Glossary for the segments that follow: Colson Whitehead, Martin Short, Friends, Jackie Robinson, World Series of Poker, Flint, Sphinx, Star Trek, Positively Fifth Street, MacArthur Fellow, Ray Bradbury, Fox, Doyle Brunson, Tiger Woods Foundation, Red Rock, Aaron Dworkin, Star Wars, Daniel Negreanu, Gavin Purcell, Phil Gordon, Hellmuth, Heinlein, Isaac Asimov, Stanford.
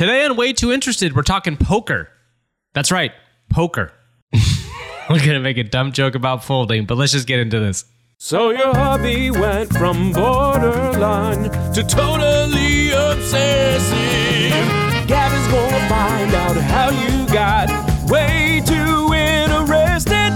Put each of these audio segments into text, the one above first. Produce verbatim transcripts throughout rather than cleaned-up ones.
Today on Way Too Interested, we're talking poker. That's right, poker. We're going to make a dumb joke about folding, but let's just get into this. So your hobby went from borderline to totally obsessive. Gavin's going to find out how you got way too interested.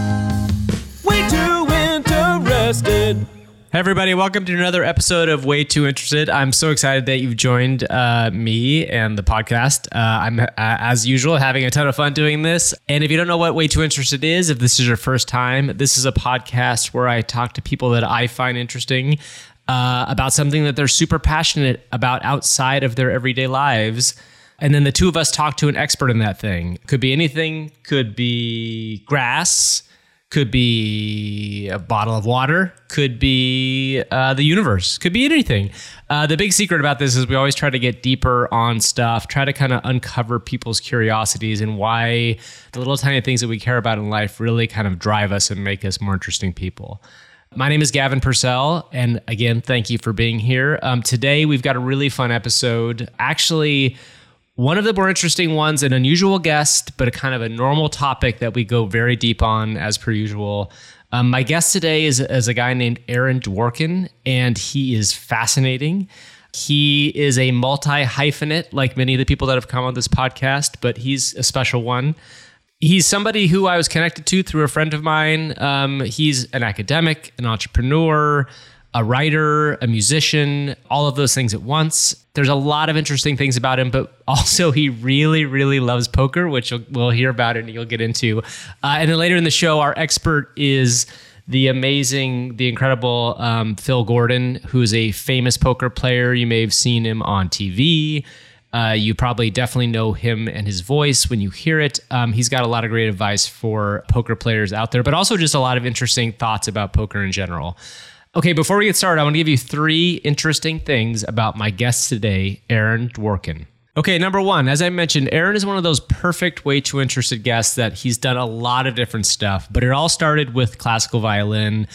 Way too interested. Hey everybody, welcome to another episode of Way Too Interested. I'm so excited that you've joined uh, me and the podcast. Uh, I'm, uh, as usual, having a ton of fun doing this. And if you don't know what Way Too Interested is, if this is your first time, this is a podcast where I talk to people that I find interesting uh, about something that they're super passionate about outside of their everyday lives. And then the two of us talk to an expert in that thing. Could be anything, could be grass, could be a bottle of water, could be uh, the universe, could be anything. Uh, the big secret about this is we always try to get deeper on stuff, try to kind of uncover people's curiosities and why the little tiny things that we care about in life really kind of drive us and make us more interesting people. My name is Gavin Purcell, and again, thank you for being here. Um, today, we've got a really fun episode. Actually, one of the more interesting ones, an unusual guest, but a kind of a normal topic that we go very deep on as per usual. Um, my guest today is, is a guy named Aaron Dworkin, and he is fascinating. He is a multi-hyphenate, like many of the people that have come on this podcast, but he's a special one. He's somebody who I was connected to through a friend of mine. Um, he's an academic, an entrepreneur, a writer, a musician, all of those things at once. There's a lot of interesting things about him, but also he really, really loves poker, which you'll, we'll hear about and you'll get into. Uh, and then later in the show, our expert is the amazing, the incredible um, Phil Gordon, who is a famous poker player. You may have seen him on T V. Uh, you probably definitely know him and his voice when you hear it. Um, he's got a lot of great advice for poker players out there, but also just a lot of interesting thoughts about poker in general. Okay, before we get started, I want to give you three interesting things about my guest today, Aaron Dworkin. Okay, number one, as I mentioned, Aaron is one of those perfect way too interested guests that he's done a lot of different stuff, but it all started with classical violin.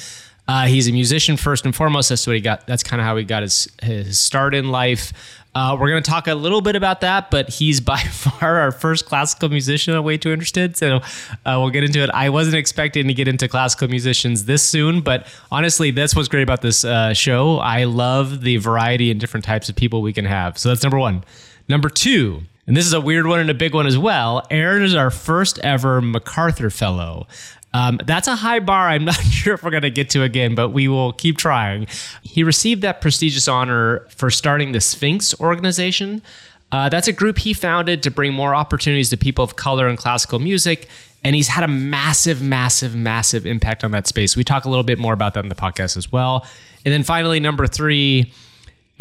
Uh, he's a musician first and foremost. That's what he got. That's kind of how he got his, his start in life. Uh, we're going to talk a little bit about that, but he's by far our first classical musician on Way Too Interested, so uh, we'll get into it. I wasn't expecting to get into classical musicians this soon, but honestly, that's what's great about this uh, show. I love the variety and different types of people we can have. So that's number one. Number two, and this is a weird one and a big one as well, Aaron is our first ever MacArthur Fellow. Um, that's a high bar. I'm not sure if we're going to get to again, but we will keep trying. He received that prestigious honor for starting the Sphinx organization. Uh, that's a group he founded to bring more opportunities to people of color in classical music. And he's had a massive, massive, massive impact on that space. We talk a little bit more about that in the podcast as well. And then finally, number three,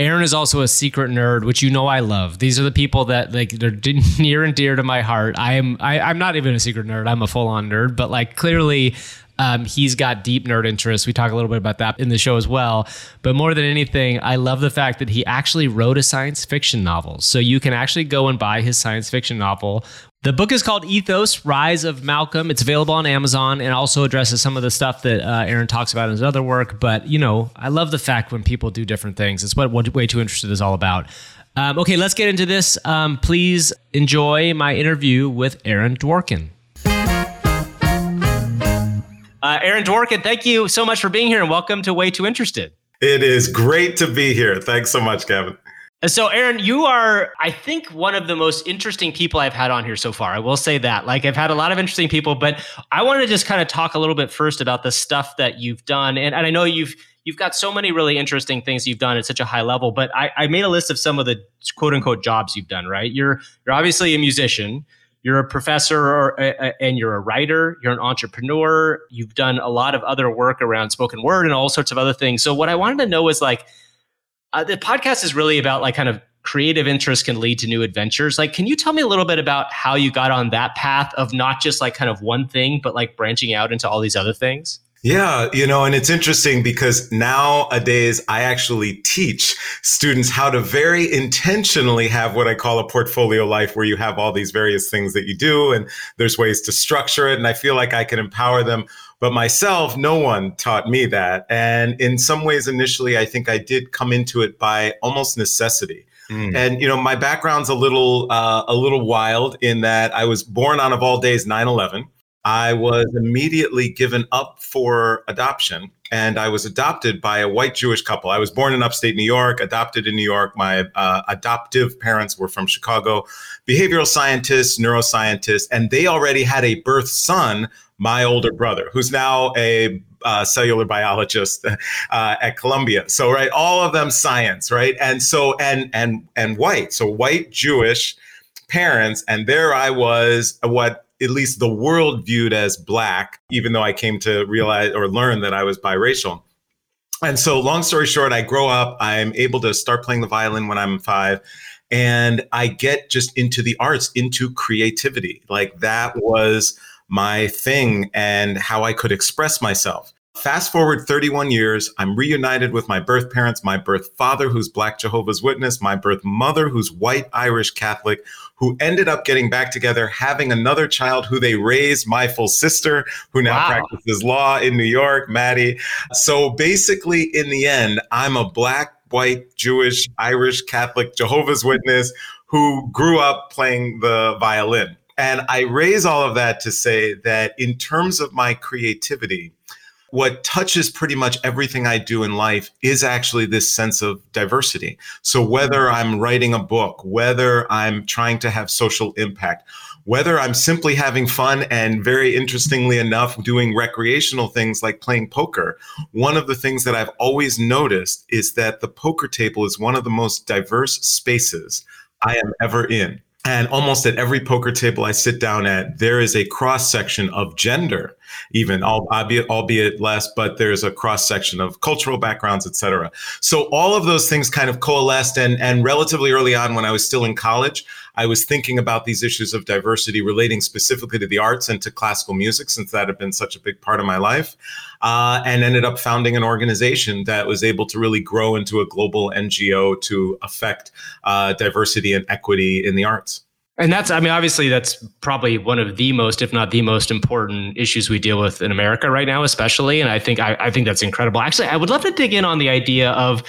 Aaron is also a secret nerd, which you know I love. These are the people that like they're near and dear to my heart. I am I, I'm not even a secret nerd. I'm a full-on nerd, but like clearly um, he's got deep nerd interests. We talk a little bit about that in the show as well. But more than anything, I love the fact that he actually wrote a science fiction novel. So you can actually go and buy his science fiction novel. The book is called Ethos: Rise of Malcolm. It's available on Amazon and also addresses some of the stuff that uh, Aaron talks about in his other work. But, you know, I love the fact when people do different things. It's what, what Way Too Interested is all about. Um, okay, let's get into this. Um, please enjoy my interview with Aaron Dworkin. Uh, Aaron Dworkin, thank you so much for being here and welcome to Way Too Interested. It is great to be here. Thanks so much, Gavin. So, Aaron, you are, I think, one of the most interesting people I've had on here so far. I will say that. Like, I've had a lot of interesting people, but I wanted to just kind of talk a little bit first about the stuff that you've done. And, and I know you've you've got so many really interesting things you've done at such a high level, but I, I made a list of some of the quote-unquote jobs you've done, right? You're you're obviously a musician. You're a professor or a, a, and you're a writer. You're an entrepreneur. You've done a lot of other work around spoken word and all sorts of other things. So what I wanted to know is like, Uh, the podcast is really about like kind of creative interests can lead to new adventures. Like, can you tell me a little bit about how you got on that path of not just like kind of one thing, but like branching out into all these other things? Yeah, you know, and it's interesting because nowadays I actually teach students how to very intentionally have what I call a portfolio life where you have all these various things that you do and there's ways to structure it. And I feel like I can empower them. But myself, no one taught me that. And in some ways, initially, I think I did come into it by almost necessity. Mm. And, you know, my background's a little uh, a little wild in that I was born on, of all days, nine eleven. I was immediately given up for adoption, and I was adopted by a white Jewish couple. I was born in upstate New York, adopted in New York. My uh, adoptive parents were from Chicago, behavioral scientists, neuroscientists, and they already had a birth son, my older brother, who's now a uh, cellular biologist uh, at Columbia. So, right, all of them science, right? And so, and and and white, so white Jewish parents, and there I was, what at least the world viewed as black, even though I came to realize or learn that I was biracial. And so, long story short, I grow up, I'm able to start playing the violin when I'm five, and I get just into the arts, into creativity. Like, that was my thing and how I could express myself. Fast forward thirty-one years, I'm reunited with my birth parents, my birth father, who's Black Jehovah's Witness, my birth mother, who's white Irish Catholic, who ended up getting back together, having another child who they raised, my full sister, who now wow. practices law in New York, Maddie. So basically, in the end, I'm a Black, white, Jewish, Irish Catholic Jehovah's Witness who grew up playing the violin. And I raise all of that to say that in terms of my creativity, what touches pretty much everything I do in life is actually this sense of diversity. So whether I'm writing a book, whether I'm trying to have social impact, whether I'm simply having fun and, very interestingly enough, doing recreational things like playing poker, one of the things that I've always noticed is that the poker table is one of the most diverse spaces I am ever in. And almost at every poker table I sit down at, there is a cross-section of gender, even, albeit, albeit less, but there's a cross-section of cultural backgrounds, et cetera. So all of those things kind of coalesced. And, and relatively early on, when I was still in college, I was thinking about these issues of diversity relating specifically to the arts and to classical music, since that had been such a big part of my life, uh, and ended up founding an organization that was able to really grow into a global N G O to affect uh, diversity and equity in the arts. And that's, I mean, obviously, that's probably one of the most, if not the most important issues we deal with in America right now, especially. And I think I, I think that's incredible. Actually, I would love to dig in on the idea of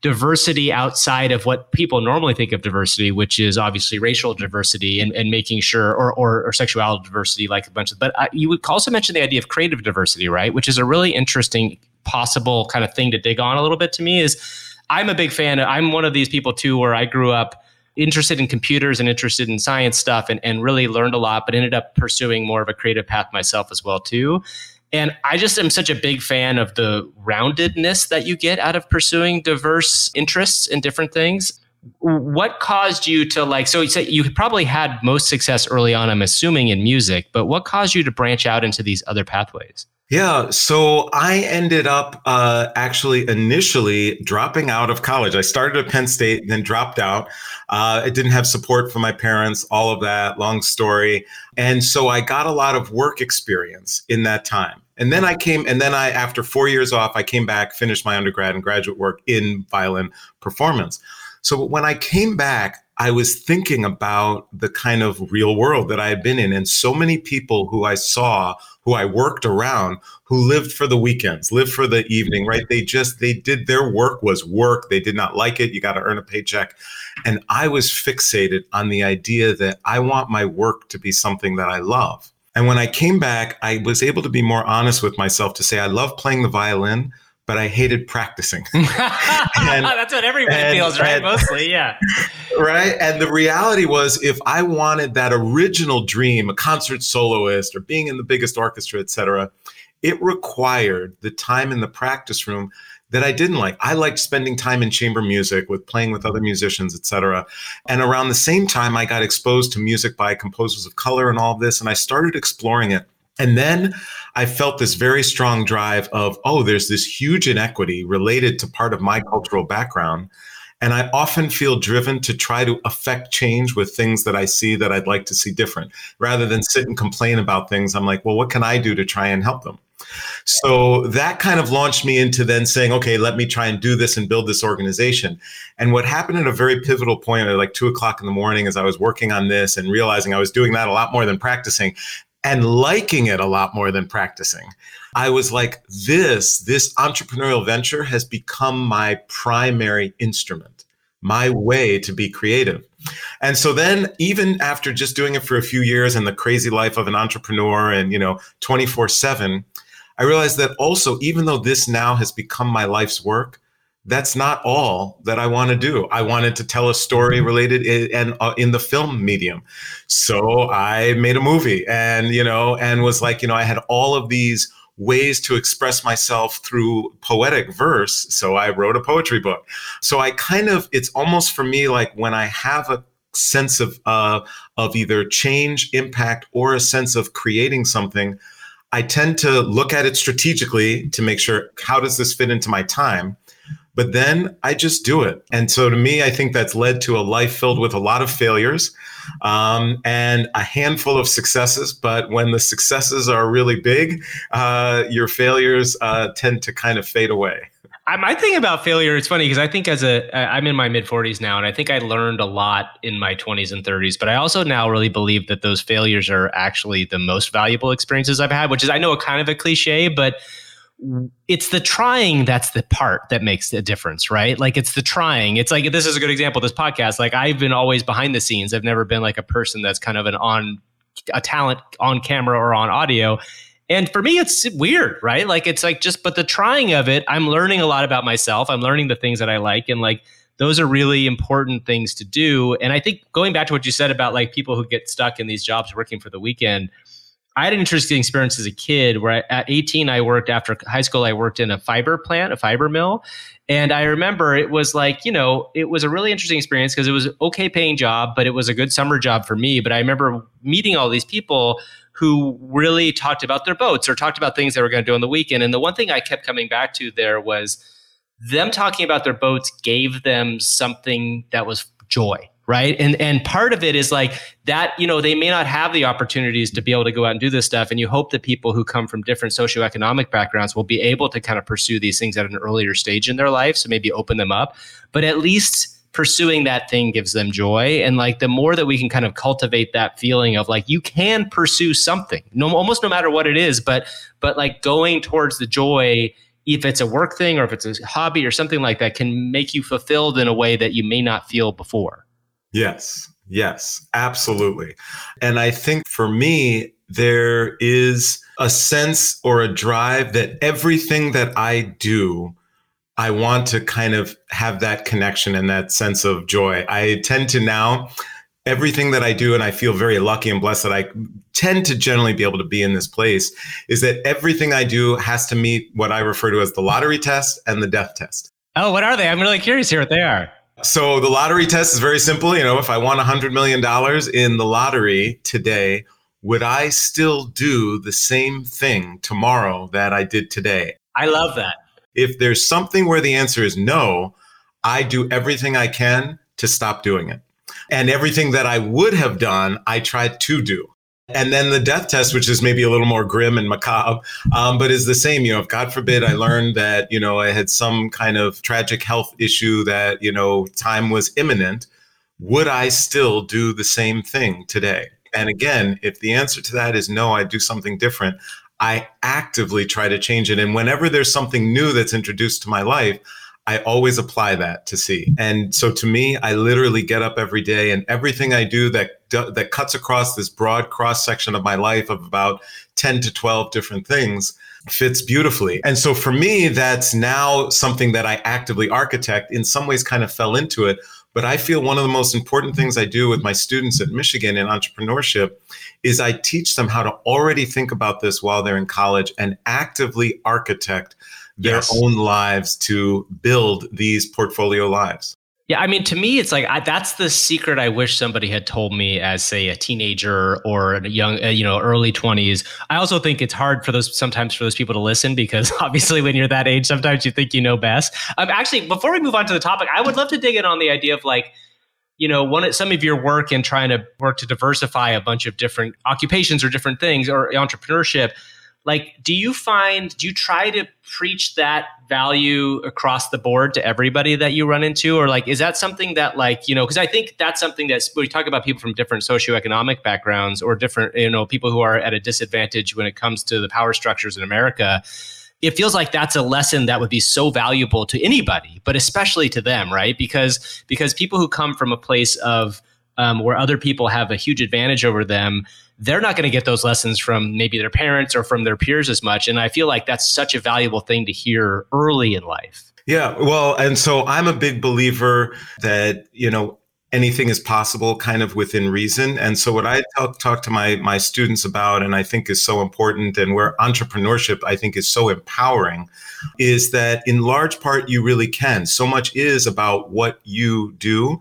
diversity outside of what people normally think of diversity, which is obviously racial diversity and, and making sure, or, or or sexual diversity, like a bunch of. But I, you would also mention the idea of creative diversity, right? Which is a really interesting possible kind of thing to dig on a little bit. To me, is I'm a big fan. I'm one of these people too, where I grew up interested in computers and interested in science stuff, and, and really learned a lot, but ended up pursuing more of a creative path myself as well too. And I just am such a big fan of the roundedness that you get out of pursuing diverse interests in different things. What caused you to like, so you say you probably had most success early on, I'm assuming, in music, but what caused you to branch out into these other pathways? Yeah, so I ended up uh, actually initially dropping out of college. I started at Penn State, then dropped out. Uh, I didn't have support from my parents, all of that, long story. And so I got a lot of work experience in that time. And then I came, and then I, after four years off, I came back, finished my undergrad and graduate work in violin performance. So when I came back, I was thinking about the kind of real world that I had been in, and so many people who I saw, who I worked around, who lived for the weekends, lived for the evening, right? They just, they did, their work was work. They did not like it. You got to earn a paycheck. And I was fixated on the idea that I want my work to be something that I love. And when I came back, I was able to be more honest with myself to say, I love playing the violin, but I hated practicing. and, That's what everybody and, feels, right? And, Mostly, yeah. Right? And the reality was, if I wanted that original dream, a concert soloist or being in the biggest orchestra, et cetera, it required the time in the practice room that I didn't like. I liked spending time in chamber music, with playing with other musicians, et cetera. And around the same time, I got exposed to music by composers of color and all of this, and I started exploring it. And then I felt this very strong drive of, oh, there's this huge inequity related to part of my cultural background. And I often feel driven to try to affect change with things that I see that I'd like to see different. Rather than sit and complain about things, I'm like, well, what can I do to try and help them? So that kind of launched me into then saying, okay, let me try and do this and build this organization. And what happened at a very pivotal point at like two o'clock in the morning as I was working on this and realizing I was doing that a lot more than practicing, and liking it a lot more than practicing, I was like, this, this entrepreneurial venture has become my primary instrument, my way to be creative. And so then even after just doing it for a few years and the crazy life of an entrepreneur and, you know, twenty-four seven, I realized that also, even though this now has become my life's work, that's not all that I want to do. I wanted to tell a story related in, and uh, in the film medium. So I made a movie and, you know, and was like, you know, I had all of these ways to express myself through poetic verse. So I wrote a poetry book. So I kind of, it's almost for me, like when I have a sense of, uh, of either change, impact, or a sense of creating something, I tend to look at it strategically to make sure, how does this fit into my time? But then I just do it. And so to me, I think that's led to a life filled with a lot of failures um, and a handful of successes. But when the successes are really big, uh, your failures uh, tend to kind of fade away. My thing about failure, it's funny because I think as a, I'm in my mid forties now, and I think I learned a lot in my twenties and thirties, but I also now really believe that those failures are actually the most valuable experiences I've had, which is, I know, a kind of a cliche, but it's the trying that's the part that makes the difference, right? Like, it's the trying. It's like, this is a good example, this podcast. Like, I've been always behind the scenes. I've never been like a person that's kind of an on, a talent on camera or on audio. And for me, it's weird, right? Like, it's like just, but the trying of it, I'm learning a lot about myself. I'm learning the things that I like. And like, those are really important things to do. And I think going back to what you said about like people who get stuck in these jobs working for the weekend, I had an interesting experience as a kid where I, at eighteen, I worked after high school, I worked in a fiber plant, a fiber mill. And I remember it was like, you know, it was a really interesting experience because it was an okay paying job, but it was a good summer job for me. But I remember meeting all these people who really talked about their boats or talked about things they were going to do on the weekend. And the one thing I kept coming back to there was them talking about their boats gave them something that was joy. Right. And and part of it is like that, you know, they may not have the opportunities to be able to go out and do this stuff. And you hope that people who come from different socioeconomic backgrounds will be able to kind of pursue these things at an earlier stage in their life. So maybe open them up. But at least pursuing that thing gives them joy. And like the more that we can kind of cultivate that feeling of like you can pursue something, no, almost no matter what it is, but but like going towards the joy, if it's a work thing or if it's a hobby or something like that, can make you fulfilled in a way that you may not feel before. Yes, yes, absolutely. And I think for me, there is a sense or a drive that everything that I do, I want to kind of have that connection and that sense of joy. I tend to now, everything that I do, and I feel very lucky and blessed that I tend to generally be able to be in this place, is that everything I do has to meet what I refer to as the lottery test and the death test. Oh, what are they? I'm really curious to hear what they are. So the lottery test is very simple. You know, if I won one hundred million dollars in the lottery today, would I still do the same thing tomorrow that I did today? I love that. If there's something where the answer is no, I do everything I can to stop doing it. And everything that I would have done, I try to do. And then the death test, which is maybe a little more grim and macabre, um, but is the same. You know, if God forbid I learned that, you know, I had some kind of tragic health issue that, you know, time was imminent, would I still do the same thing today? And again, if the answer to that is no, I'd do something different, I actively try to change it. And whenever there's something new that's introduced to my life, I always apply that to see. And so to me, I literally get up every day, and everything I do that that cuts across this broad cross section of my life of about ten to twelve different things fits beautifully. And so for me, that's now something that I actively architect. In some ways kind of fell into it. But I feel one of the most important things I do with my students at Michigan in entrepreneurship is I teach them how to already think about this while they're in college and actively architect their yes. own lives to build these portfolio lives. Yeah, I mean, to me, it's like I, that's the secret I wish somebody had told me as, say, a teenager or a young, uh, you know, early twenties. I also think it's hard for those sometimes for those people to listen, because obviously when you're that age, sometimes you think you know best. Um, actually, before we move on to the topic, I would love to dig in on the idea of like, you know, one some of your work in trying to work to diversify a bunch of different occupations or different things or entrepreneurship. Like, do you find, do you try to preach that value across the board to everybody that you run into? Or like, is that something that like, you know, because I think that's something that we talk about people from different socioeconomic backgrounds or different, you know, people who are at a disadvantage when it comes to the power structures in America. it feels like that's a lesson that would be so valuable to anybody, but especially to them, right? Because because people who come from a place of um, where other people have a huge advantage over them, they're not going to get those lessons from maybe their parents or from their peers as much. And I feel like that's such a valuable thing to hear early in life. Yeah, well, and so I'm a big believer that, you know, anything is possible kind of within reason. And so what I talk, talk to my my students about, and I think is so important, and where entrepreneurship I think is so empowering, is that in large part, you really can. So much is about what you do,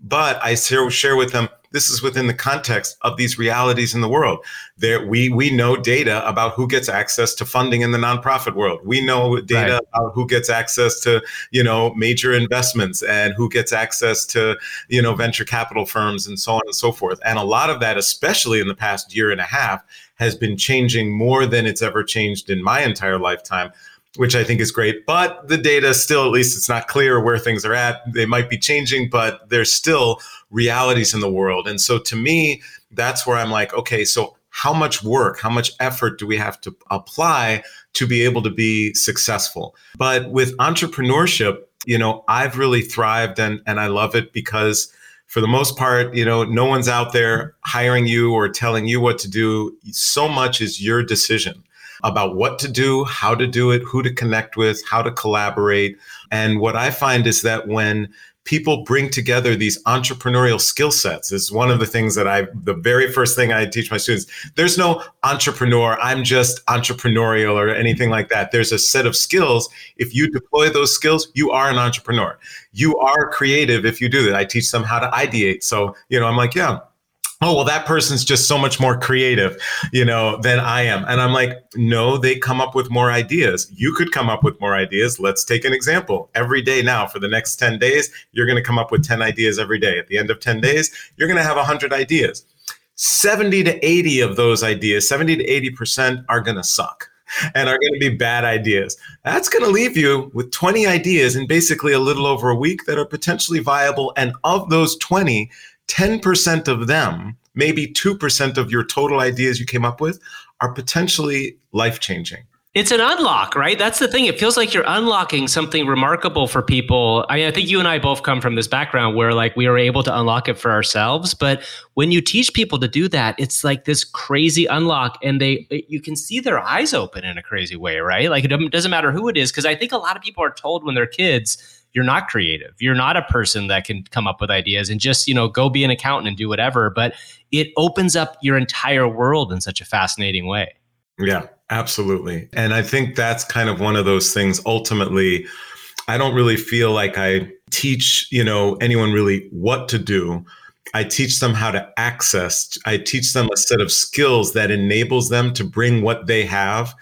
but I share, share with them, this is within the context of these realities in the world. There, we we know data about who gets access to funding in the nonprofit world. We know data right. about who gets access to, you know, major investments and who gets access to, you know, venture capital firms and so on and so forth. And a lot of that, especially in the past year and a half, has been changing more than it's ever changed in my entire lifetime, which I think is great. But the data still, at least it's not clear where things are at. They might be changing, but there's still realities in the world. And so to me, that's where I'm like, okay, so how much work, how much effort do we have to apply to be able to be successful? But with entrepreneurship, you know, I've really thrived and, and I love it because for the most part, you know, no one's out there hiring you or telling you what to do. So much is your decision about what to do, how to do it, who to connect with, how to collaborate. And what I find is that when people bring together these entrepreneurial skill sets, is one of the things that I, the very first thing I teach my students, there's no entrepreneur, I'm just entrepreneurial or anything like that. There's a set of skills. If you deploy those skills, you are an entrepreneur. You are creative if you do that. I teach them how to ideate. So, you know, I'm like, yeah, oh, well, that person's just so much more creative, you know, than I am. And I'm like, no, they come up with more ideas. You could come up with more ideas. Let's take an example. Every day now for the next ten days, you're going to come up with ten ideas every day. At the end of ten days, you're going to have one hundred ideas. seventy to eighty of those ideas, seventy to eighty percent are going to suck and are going to be bad ideas. That's going to leave you with twenty ideas in basically a little over a week that are potentially viable. And of those twenty, ten percent of them, maybe two percent of your total ideas you came up with, are potentially life-changing. It's an unlock, right? That's the thing. It feels like you're unlocking something remarkable for people. I mean, I think you and I both come from this background where like we are able to unlock it for ourselves. But when you teach people to do that, it's like this crazy unlock and they you can see their eyes open in a crazy way, right? Like it doesn't matter who it is, because I think a lot of people are told when they're kids, you're not creative. You're not a person that can come up with ideas and just, you know, go be an accountant and do whatever. But it opens up your entire world in such a fascinating way. Yeah, absolutely. And I think that's kind of one of those things. Ultimately, I don't really feel like I teach, you know, anyone really what to do. I teach them how to access. I teach them a set of skills that enables them to bring what they have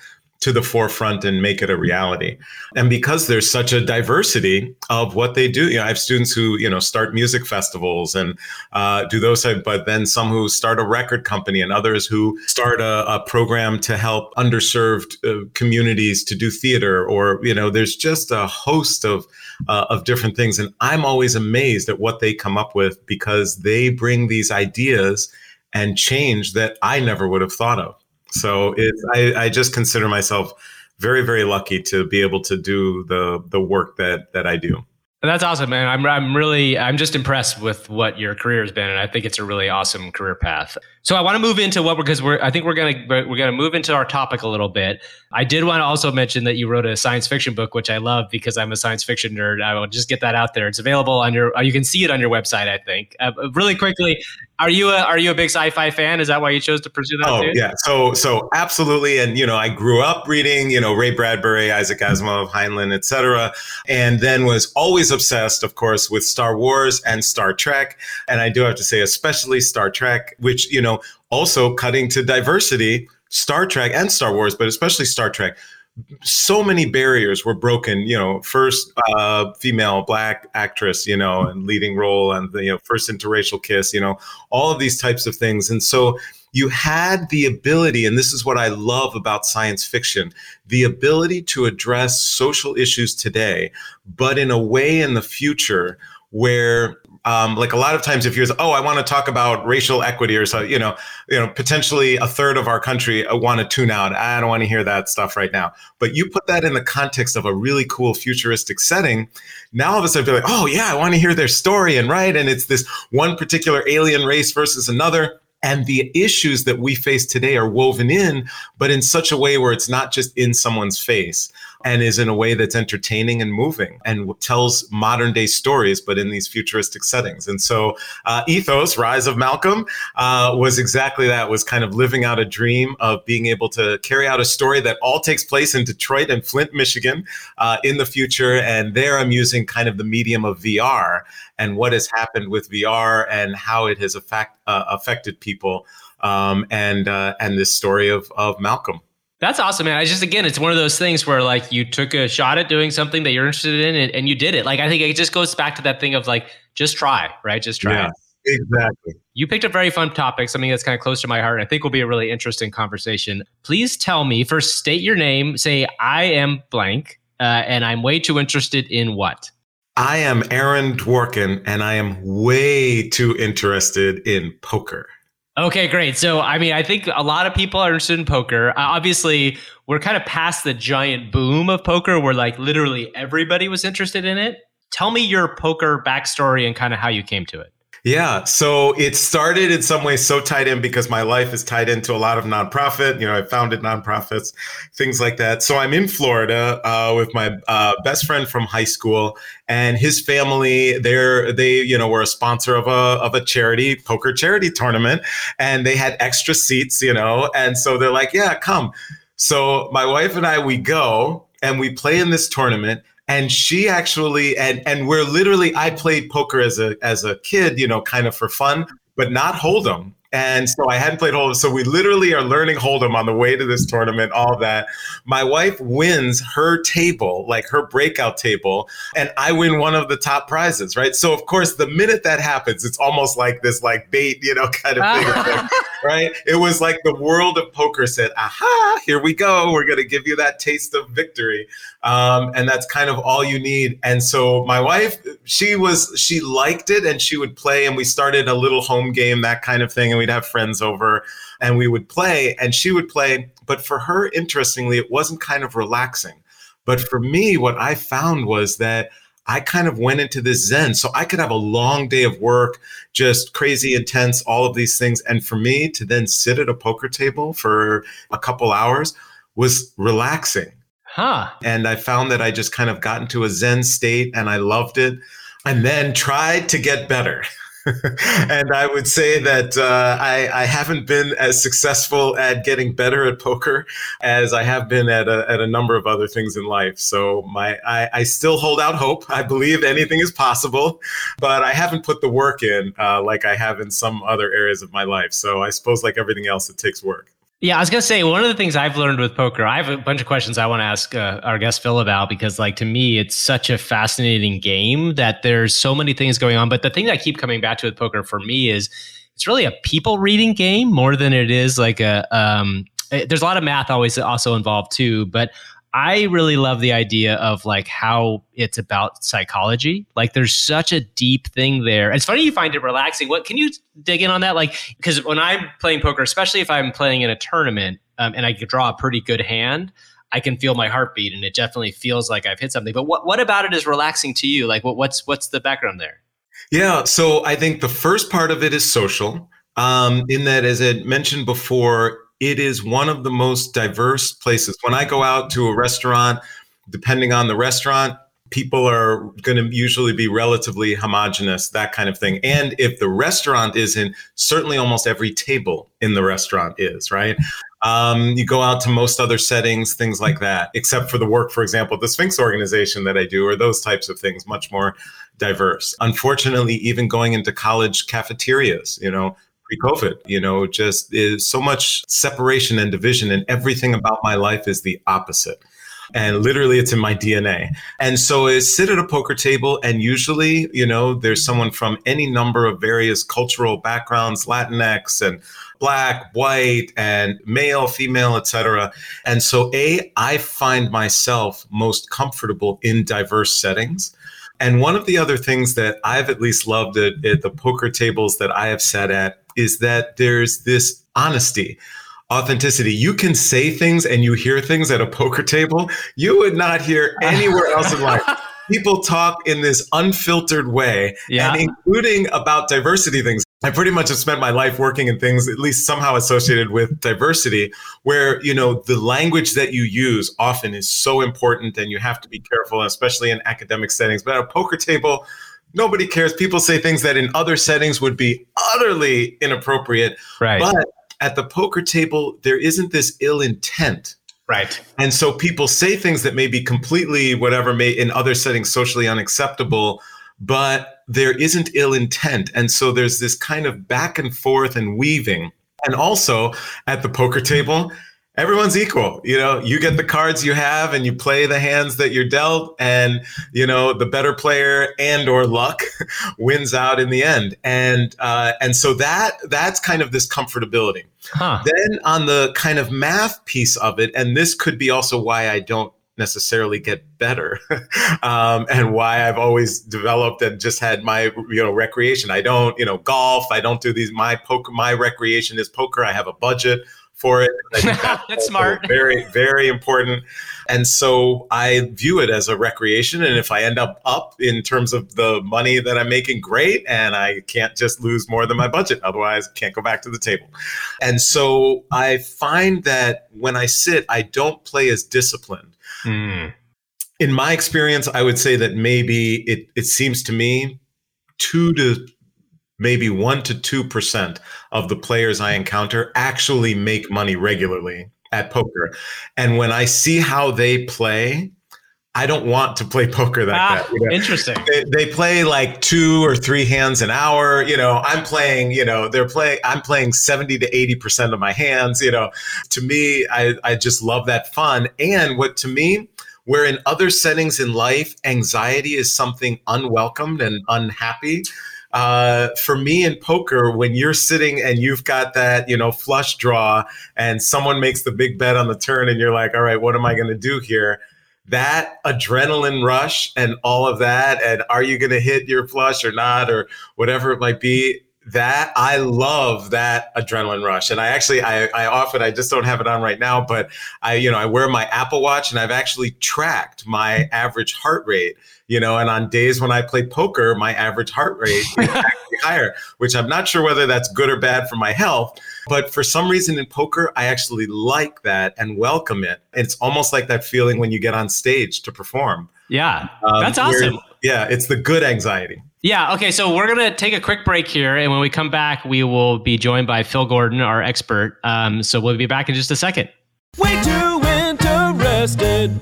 to the forefront and make it a reality. And because there's such a diversity of what they do, you know, I have students who, you know, start music festivals and uh, do those, but then some who start a record company and others who start a, a program to help underserved uh, communities to do theater, or, you know, there's just a host of, uh, of different things. And I'm always amazed at what they come up with because they bring these ideas and change that I never would have thought of. So it's, I, I just consider myself very, very lucky to be able to do the the work that that I do. That's awesome, man. I'm I'm really I'm just impressed with what your career has been, and I think it's a really awesome career path. So I want to move into what because we're I think we're gonna we're gonna move into our topic a little bit. I did want to also mention that you wrote a science fiction book, which I love because I'm a science fiction nerd. I will just get that out there. It's available on your you can see it on your website, I think. Uh, really quickly, are you a are you a big sci-fi fan? Is that why you chose to pursue that? Oh too? yeah, so so absolutely. And you know, I grew up reading you know Ray Bradbury, Isaac Asimov, Heinlein, et cetera, and then was always obsessed, of course, with Star Wars and Star Trek. And I do have to say, especially Star Trek, which, you know, also cutting to diversity, Star Trek and Star Wars, but especially Star Trek. So many barriers were broken, you know, first uh, female black actress, you know, and leading role and the you know, first interracial kiss, you know, all of these types of things. And so you had the ability, and this is what I love about science fiction, the ability to address social issues today, but in a way in the future where Um, like a lot of times if you're, oh, I want to talk about racial equity or so, you know, you know, potentially a third of our country want to tune out. I don't want to hear that stuff right now. But you put that in the context of a really cool futuristic setting. Now all of a sudden they're like, oh, yeah, I want to hear their story. And right. And it's this one particular alien race versus another. And the issues that we face today are woven in, but in such a way where it's not just in someone's face and is in a way that's entertaining and moving and tells modern day stories, but in these futuristic settings. And so uh, Ethos, Rise of Malcolm, uh, was exactly that, was kind of living out a dream of being able to carry out a story that all takes place in Detroit and Flint, Michigan, uh, in the future. And there I'm using kind of the medium of V R and what has happened with V R and how it has affect, uh, affected people um, and uh, and this story of, of Malcolm. That's awesome, man. I just, again, it's one of those things where like you took a shot at doing something that you're interested in and, and you did it. Like, I think it just goes back to that thing of like, just try, right? Just try. Yeah, exactly. You picked a very fun topic, something that's kind of close to my heart, and I think will be a really interesting conversation. Please tell me, first state your name, say, I am blank, uh, and I'm way too interested in what? I am Aaron Dworkin, and I am way too interested in poker. Okay, great. So, I mean, I think a lot of people are interested in poker. Uh, obviously, we're kind of past the giant boom of poker where like literally everybody was interested in it. Tell me your poker backstory and kind of how you came to it. Yeah. So it started in some ways so tied in because my life is tied into a lot of nonprofit. You know, I founded nonprofits, things like that. So I'm in Florida uh, with my uh, best friend from high school and his family. They're, they, you know, were a sponsor of a, of a charity, poker charity tournament, and they had extra seats, you know, and so they're like, yeah, come. So my wife and I, we go and we play in this tournament. And she actually, and and we're literally, I played poker as a as a kid, you know, kind of for fun, but not Hold'em. And so I hadn't played Hold'em. So we literally are learning Hold'em on the way to this tournament, all that. My wife wins her table, like her breakout table, and I win one of the top prizes, right? So, of course, the minute that happens, it's almost like this like bait, you know, kind of thing, thing, right? It was like the world of poker said, aha, here we go. We're going to give you that taste of victory. Um, and that's kind of all you need. And so my wife, she was, she liked it and she would play, and we started a little home game, that kind of thing. And we'd have friends over and we would play and she would play. But for her, interestingly, it wasn't kind of relaxing. But for me, what I found was that I kind of went into this zen. So I could have a long day of work, just crazy, intense, all of these things. And for me to then sit at a poker table for a couple hours was relaxing. Huh. And I found that I just kind of got into a zen state and I loved it and then tried to get better. And I would say that uh, I, I haven't been as successful at getting better at poker as I have been at a, at a number of other things in life. So my I, I still hold out hope. I believe anything is possible, but I haven't put the work in uh, like I have in some other areas of my life. So I suppose like everything else, it takes work. Yeah, I was going to say, one of the things I've learned with poker, I have a bunch of questions I want to ask uh, our guest Phil about, because like to me, it's such a fascinating game that there's so many things going on. But the thing that I keep coming back to with poker for me is it's really a people reading game more than it is like a, um, there's a lot of math always also involved too. But I really love the idea of like how it's about psychology. Like there's such a deep thing there. It's funny you find it relaxing. What can you dig in on that? Like, because when I'm playing poker, especially if I'm playing in a tournament um, and I could draw a pretty good hand, I can feel my heartbeat and it definitely feels like I've hit something. But what what about it is relaxing to you? Like what, what's what's the background there? Yeah. So I think the first part of it is social, um, in that, as I mentioned before, it is one of the most diverse places. When I go out to a restaurant, depending on the restaurant, people are going to usually be relatively homogenous, that kind of thing. And if the restaurant isn't, certainly almost every table in the restaurant is, right? Um, you go out to most other settings, things like that, except for the work, for example, the Sphinx organization that I do, or those types of things, much more diverse. Unfortunately, even going into college cafeterias, you know, pre-COVID, you know, just is so much separation and division, and everything about my life is the opposite. And literally it's in my D N A. And so I sit at a poker table and usually, you know, there's someone from any number of various cultural backgrounds, Latinx and Black, white, and male, female, et cetera. And so A, I find myself most comfortable in diverse settings. And one of the other things that I've at least loved at, at the poker tables that I have sat at is that there's this honesty, authenticity. You can say things and you hear things at a poker table you would not hear anywhere else in life. People talk in this unfiltered way, yeah. and including about diversity things. I pretty much have spent my life working in things at least somehow associated with diversity, where, you know, the language that you use often is so important and you have to be careful, especially in academic settings. But at a poker table, nobody cares. People say things that in other settings would be utterly inappropriate. Right. But at the poker table, there isn't this ill intent. Right. And so people say things that may be completely whatever may in other settings socially unacceptable, but there isn't ill intent. And so there's this kind of back and forth and weaving. And also at the poker table, everyone's equal. You know, you get the cards you have and you play the hands that you're dealt, and, you know, the better player and or luck wins out in the end. And uh, and so that that's kind of this comfortability. Huh. Then on the kind of math piece of it, and this could be also why I don't necessarily get better um, and why I've always developed and just had my, you know, recreation. I don't, you know, golf. I don't do these. My poker, my recreation is poker. I have a budget for it. I think that's that's smart. Very, very important. And so I view it as a recreation. And if I end up up in terms of the money that I'm making, great. And I can't just lose more than my budget. Otherwise, I can't go back to the table. And so I find that when I sit, I don't play as disciplined. Mm. In my experience, I would say that maybe it, it seems to me two to maybe one to two percent of the players I encounter actually make money regularly at poker. And when I see how they play, I don't want to play poker like ah, that. You know, interesting. They, they play like two or three hands an hour. You know, I'm playing, you know, they're playing, I'm playing seventy to eighty percent of my hands. You know, to me, I, I just love that fun. And what to me, where in other settings in life, anxiety is something unwelcomed and unhappy. Uh, for me in poker, when you're sitting and you've got that, you know, flush draw and someone makes the big bet on the turn and you're like, all right, what am I going to do here? That adrenaline rush and all of that, and are you going to hit your flush or not, or whatever it might be, that I love that adrenaline rush. And I actually, I, I often, I just don't have it on right now, but I, you know, I wear my Apple Watch and I've actually tracked my average heart rate, you know, and on days when I play poker, my average heart rate is actually higher, which I'm not sure whether that's good or bad for my health. But for some reason in poker, I actually like that and welcome it. It's almost like that feeling when you get on stage to perform. Yeah, um, that's awesome. Where, yeah, it's the good anxiety. Yeah, okay, so we're going to take a quick break here. And when we come back, we will be joined by Phil Gordon, our expert. Um, so we'll be back in just a second. Way too interested.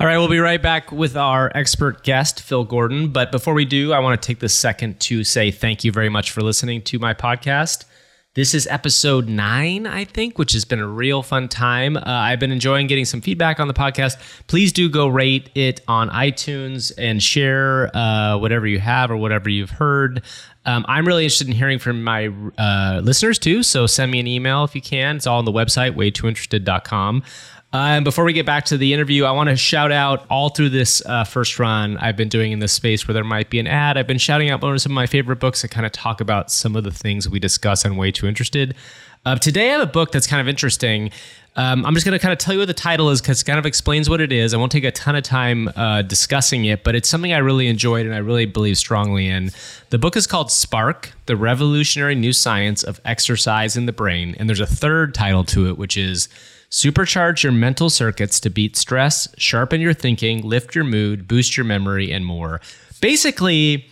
All right, we'll be right back with our expert guest, Phil Gordon. But before we do, I want to take this second to say thank you very much for listening to my podcast. This is episode nine, I think, which has been a real fun time. Uh, I've been enjoying getting some feedback on the podcast. Please do go rate it on iTunes and share uh, whatever you have or whatever you've heard. Um, I'm really interested in hearing from my uh, listeners too, so send me an email if you can. It's all on the website, way too interested dot com. Uh, and before we get back to the interview, I want to shout out all through this uh, first run I've been doing in this space where there might be an ad. I've been shouting out some of my favorite books that kind of talk about some of the things we discuss on Way Too Interested. Uh, today, I have a book that's kind of interesting. Um, I'm just going to kind of tell you what the title is because it kind of explains what it is. I won't take a ton of time uh, discussing it, but it's something I really enjoyed and I really believe strongly in. The book is called Spark, The Revolutionary New Science of Exercise in the Brain. And there's a third title to it, which is Supercharge your mental circuits to beat stress, sharpen your thinking, lift your mood, boost your memory, and more. Basically,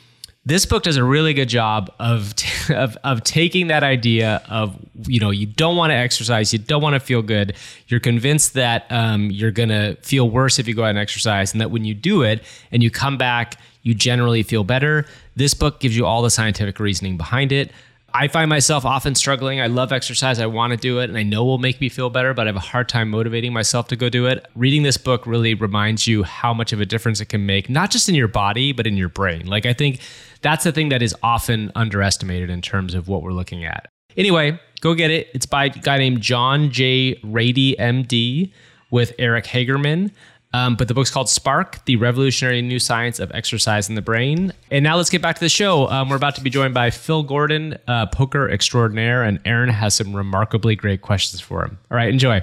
this book does a really good job of, t- of of taking that idea of, you know, you don't want to exercise, you don't want to feel good. You're convinced that um, you're going to feel worse if you go out and exercise, and that when you do it and you come back, you generally feel better. This book gives you all the scientific reasoning behind it. I find myself often struggling. I love exercise. I want to do it and I know it will make me feel better, but I have a hard time motivating myself to go do it. Reading this book really reminds you how much of a difference it can make, not just in your body, but in your brain. Like, I think that's the thing that is often underestimated in terms of what we're looking at. Anyway, go get it. It's by a guy named John J. Rady, M D with Eric Hagerman. Um, but the book's called Spark, The Revolutionary New Science of Exercise in the Brain. And now let's get back to the show. Um, we're about to be joined by Phil Gordon, uh, poker extraordinaire, and Aaron has some remarkably great questions for him. All right, enjoy.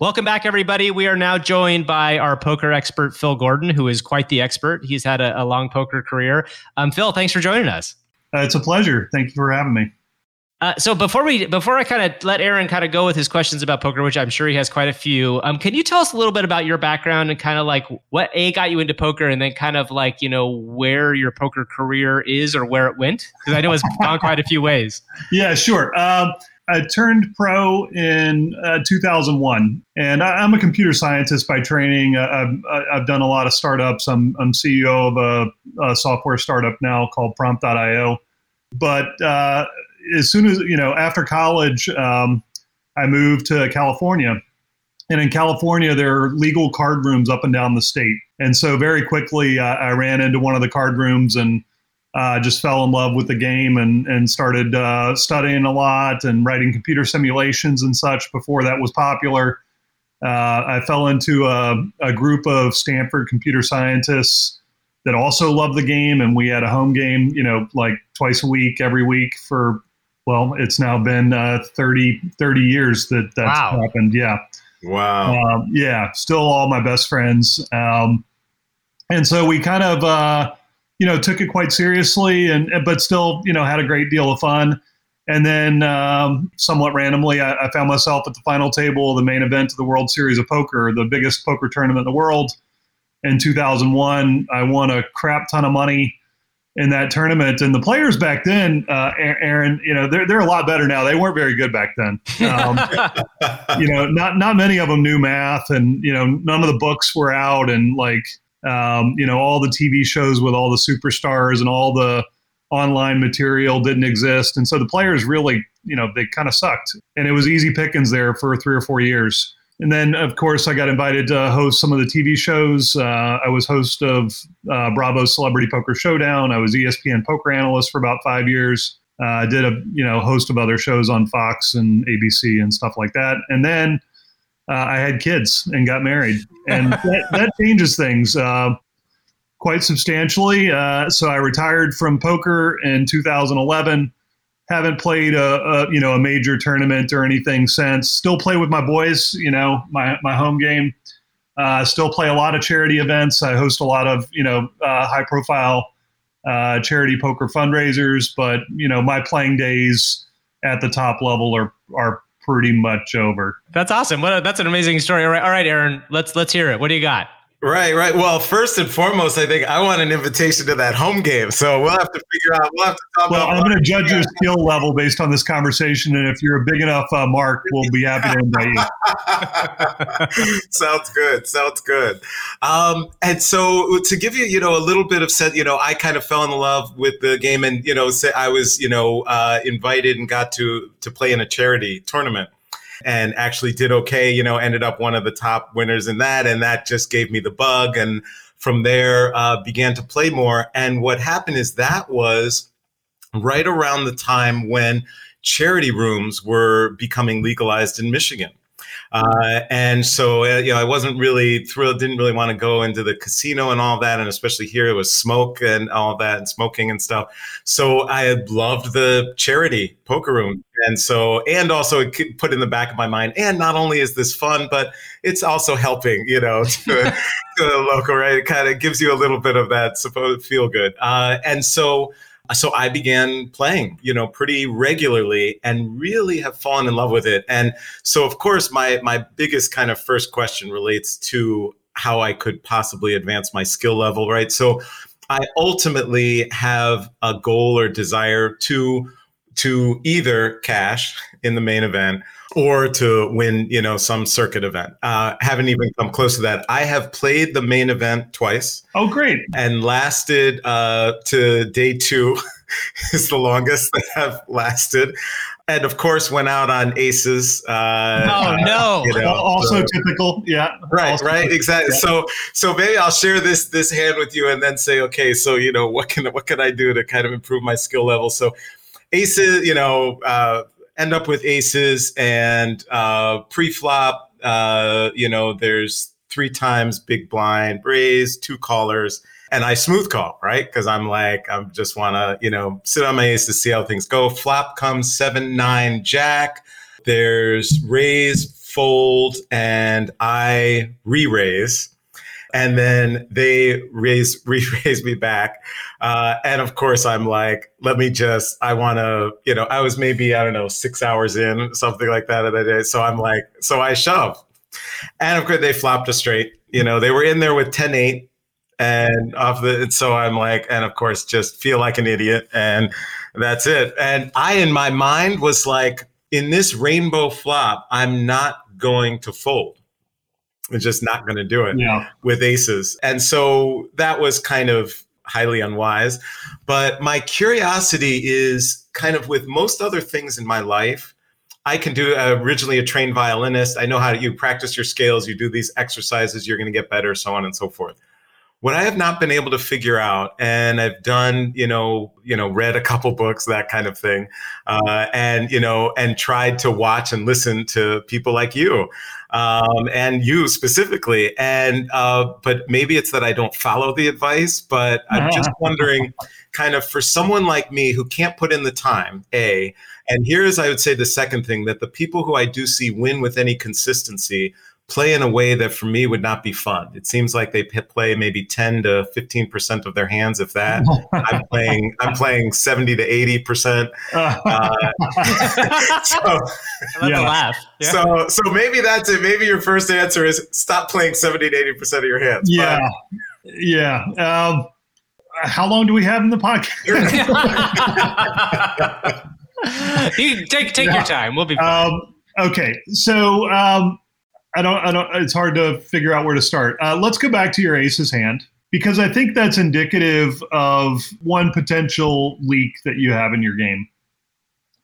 Welcome back, everybody. We are now joined by our poker expert, Phil Gordon, who is quite the expert. He's had a, a long poker career. Um, Phil, thanks for joining us. Uh, it's a pleasure. Thank you for having me. Uh, so before we, before I kind of let Aaron kind of go with his questions about poker, which I'm sure he has quite a few, um, can you tell us a little bit about your background and kind of like what a got you into poker, and then kind of like, you know, where your poker career is or where it went? Because I know it's gone quite a few ways. Yeah, sure. Um, I turned pro in uh, two thousand one, and I, I'm a computer scientist by training. Uh, I've, I've done a lot of startups. I'm, I'm C E O of a, a software startup now called Prompt dot I O, but uh, as soon as, you know, after college, um, I moved to California. And in California, there are legal card rooms up and down the state. And so very quickly, uh, I ran into one of the card rooms and uh, just fell in love with the game and, and started uh, studying a lot and writing computer simulations and such before that was popular. Uh, I fell into a, a group of Stanford computer scientists that also loved the game. And we had a home game, you know, like twice a week, every week for, well, it's now been uh, thirty years that that's wow. happened. Yeah. Wow. Um, yeah. Still all my best friends. Um, and so we kind of, uh, you know, took it quite seriously, and but still, you know, had a great deal of fun. And then um, somewhat randomly, I, I found myself at the final table of the main event of the World Series of Poker, the biggest poker tournament in the world. In two thousand one, I won a crap ton of money in that tournament, and the players back then, uh, Aaron, you know, they're they're a lot better now. They weren't very good back then. Um, you know, not not many of them knew math, and you know, none of the books were out, and like, um, you know, all the T V shows with all the superstars and all the online material didn't exist, and so the players really, you know, they kind of sucked, and it was easy pickings there for three or four years. And then, of course, I got invited to host some of the T V shows. Uh, I was host of uh, Bravo's Celebrity Poker Showdown. I was E S P N poker analyst for about five years. I uh, did a you know host of other shows on Fox and A B C and stuff like that. And then uh, I had kids and got married. And that, that changes things uh, quite substantially. Uh, so I retired from poker in two thousand eleven. Haven't played a, a, you know, a major tournament or anything since. Still play with my boys, you know, my, my home game. Uh, still play a lot of charity events. I host a lot of, you know, uh, high profile uh, charity poker fundraisers. But, you know, my playing days at the top level are are pretty much over. That's awesome. What a, that's an amazing story. All right, all right, Aaron, let's let's hear it. What do you got? Right, right. Well, first and foremost, I think I want an invitation to that home game. So we'll have to figure out. We'll have to talk well, about. Well, I'm going to judge your skill level based on this conversation, and if you're a big enough uh, mark, we'll be happy to invite you. Sounds good. Sounds good. Um, and so to give you, you know, a little bit of set, you know, I kind of fell in love with the game, and you know, I was, you know, uh, invited and got to to play in a charity tournament. And actually did okay, you know, ended up one of the top winners in that. And that just gave me the bug. And from there, uh, began to play more. And what happened is that was right around the time when charity rooms were becoming legalized in Michigan. Uh, and so, uh, you know, I wasn't really thrilled, didn't really want to go into the casino and all that. And especially here, it was smoke and all that and smoking and stuff. So I loved the charity poker room. And so, and also it put in the back of my mind, and not only is this fun, but it's also helping, you know, to, to the local, right? It kind of gives you a little bit of that supposed feel good. Uh, and so, so I began playing, you know, pretty regularly and really have fallen in love with it. And so, of course, my my biggest kind of first question relates to how I could possibly advance my skill level, right? So I ultimately have a goal or desire to to either cash in the main event or to win, you know, some circuit event. Uh, haven't even come close to that. I have played the main event twice. Oh, great. And lasted uh, to day two is the longest that I've lasted. And of course, went out on aces. Uh, oh, no. You know, also so. Typical. Yeah. Right, also right. Typical. Exactly. Yeah. So so maybe I'll share this this hand with you and then say, okay, so, you know, what can what can I do to kind of improve my skill level? So aces, you know, uh, end up with aces and uh, pre-flop, Uh, you know, there's three times big blind, raise, two callers, and I smooth call, right? Because I'm like, I just want to, you know, sit on my ace to see how things go. Flop comes seven, nine, jack. There's raise, fold, and I re-raise. And then they raise, re-raise me back. Uh, and of course, I'm like, let me just, I want to, you know, I was maybe, I don't know, six hours in, something like that. Other day. So I'm like, so I shove. And of course, they flopped a straight. You know, they were in there with ten eight. And off the, and so I'm like, and of course, just feel like an idiot. And that's it. And I, in my mind, was like, in this rainbow flop, I'm not going to fold. It's just not going to do it yeah. with aces. And so that was kind of highly unwise. But my curiosity is kind of with most other things in my life. I can do uh, originally a trained violinist. I know how to, you practice your scales. You do these exercises. You're going to get better, so on and so forth. What I have not been able to figure out, and I've done, you know, you know, read a couple books, that kind of thing, uh, and, you know, and tried to watch and listen to people like you, um, and you specifically. And uh, but maybe it's that I don't follow the advice, but I'm just wondering kind of for someone like me who can't put in the time, A, and here's, I would say, the second thing, that the people who I do see win with any consistency play in a way that for me would not be fun. It seems like they play maybe ten to fifteen percent of their hands, if that. I'm playing I'm playing seventy to eighty percent. Uh, so, I yeah. laugh. Yeah. So so maybe that's it. Maybe your first answer is stop playing seventy to eighty percent of your hands. Yeah. But, yeah. Um, how long do we have in the podcast? you take take yeah. your time. We'll be fine. Um, okay. So um, I don't, I don't, it's hard to figure out where to start. Uh, let's go back to your aces hand, because I think that's indicative of one potential leak that you have in your game.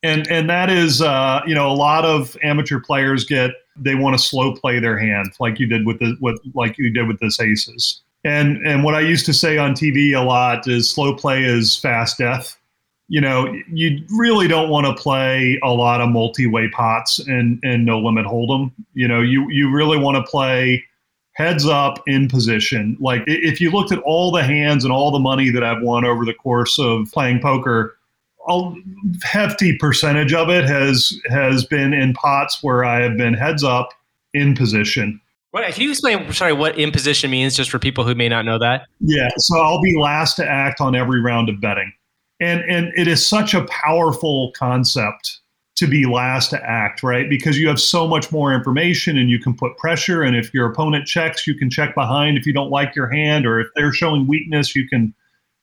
And, and that is, uh, you know, a lot of amateur players get, they want to slow play their hand like you did with the, what, like you did with this aces. And, and what I used to say on T V a lot is slow play is fast death. You know, you really don't want to play a lot of multi-way pots and, and no limit hold'em. You know, you, you really want to play heads up in position. Like if you looked at all the hands and all the money that I've won over the course of playing poker, a hefty percentage of it has has been in pots where I have been heads up in position. What, can you explain, sorry, what in position means just for people who may not know that? Yeah, so I'll be last to act on every round of betting. And and it is such a powerful concept to be last to act, right? Because you have so much more information and you can put pressure. And if your opponent checks, you can check behind if you don't like your hand, or if they're showing weakness, you can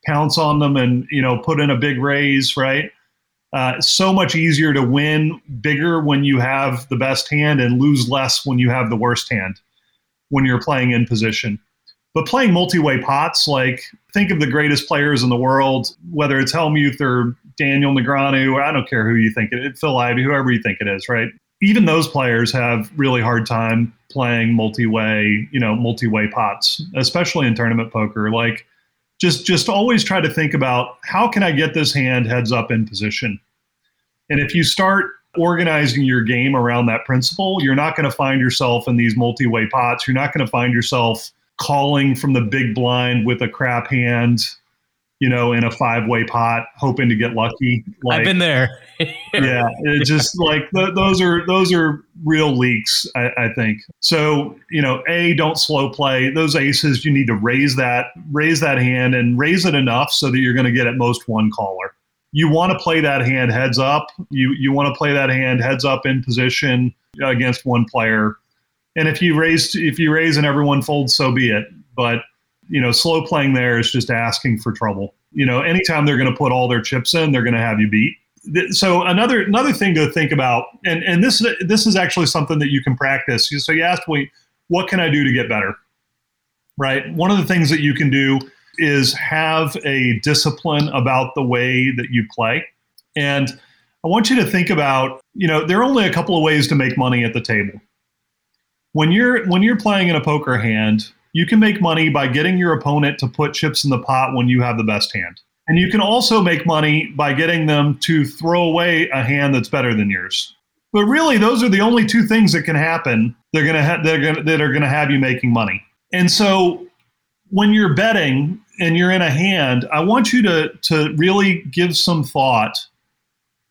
pounce on them and, you know, put in a big raise, right? Uh, so much easier to win bigger when you have the best hand and lose less when you have the worst hand when you're playing in position. But playing multi-way pots, like think of the greatest players in the world, whether it's Hellmuth or Daniel Negreanu, or I don't care who you think it is, Phil Ivey, whoever you think it is, right? Even those players have really hard time playing multi-way, you know, multi-way pots, especially in tournament poker. Like just just always try to think about how can I get this hand heads up in position? And if you start organizing your game around that principle, you're not going to find yourself in these multi-way pots. You're not going to find yourself calling from the big blind with a crap hand, you know, in a five-way pot, hoping to get lucky. Like, I've been there. yeah, it just like th- those are those are real leaks, I, I think. So, you know, A, don't slow play. Those aces, you need to raise that, raise that hand and raise it enough so that you're going to get at most one caller. You want to play that hand heads up. You you want to play that hand heads up in position against one player. And if you raise, if you raise and everyone folds, so be it. But, you know, slow playing there is just asking for trouble. You know, anytime they're going to put all their chips in, they're going to have you beat. So another another thing to think about, and, and this, this is actually something that you can practice. So you asked me, what can I do to get better? Right? One of the things that you can do is have a discipline about the way that you play. And I want you to think about, you know, there are only a couple of ways to make money at the table. When you're when you're playing in a poker hand, you can make money by getting your opponent to put chips in the pot when you have the best hand. And you can also make money by getting them to throw away a hand that's better than yours. But really, those are the only two things that can happen. They're gonna ha- they're gonna that are gonna have you making money. And so, when you're betting and you're in a hand, I want you to to really give some thought.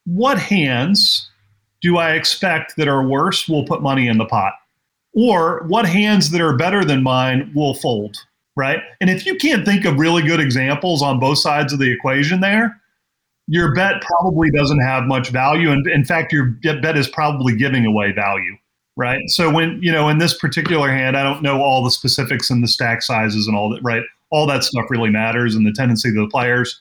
What hands do I expect that are worse will put money in the pot? Or what hands that are better than mine will fold, right? And if you can't think of really good examples on both sides of the equation there, your bet probably doesn't have much value. And in fact, your bet is probably giving away value, right? So when, you know, in this particular hand, I don't know all the specifics and the stack sizes and all that, right? All that stuff really matters, and the tendency of the players.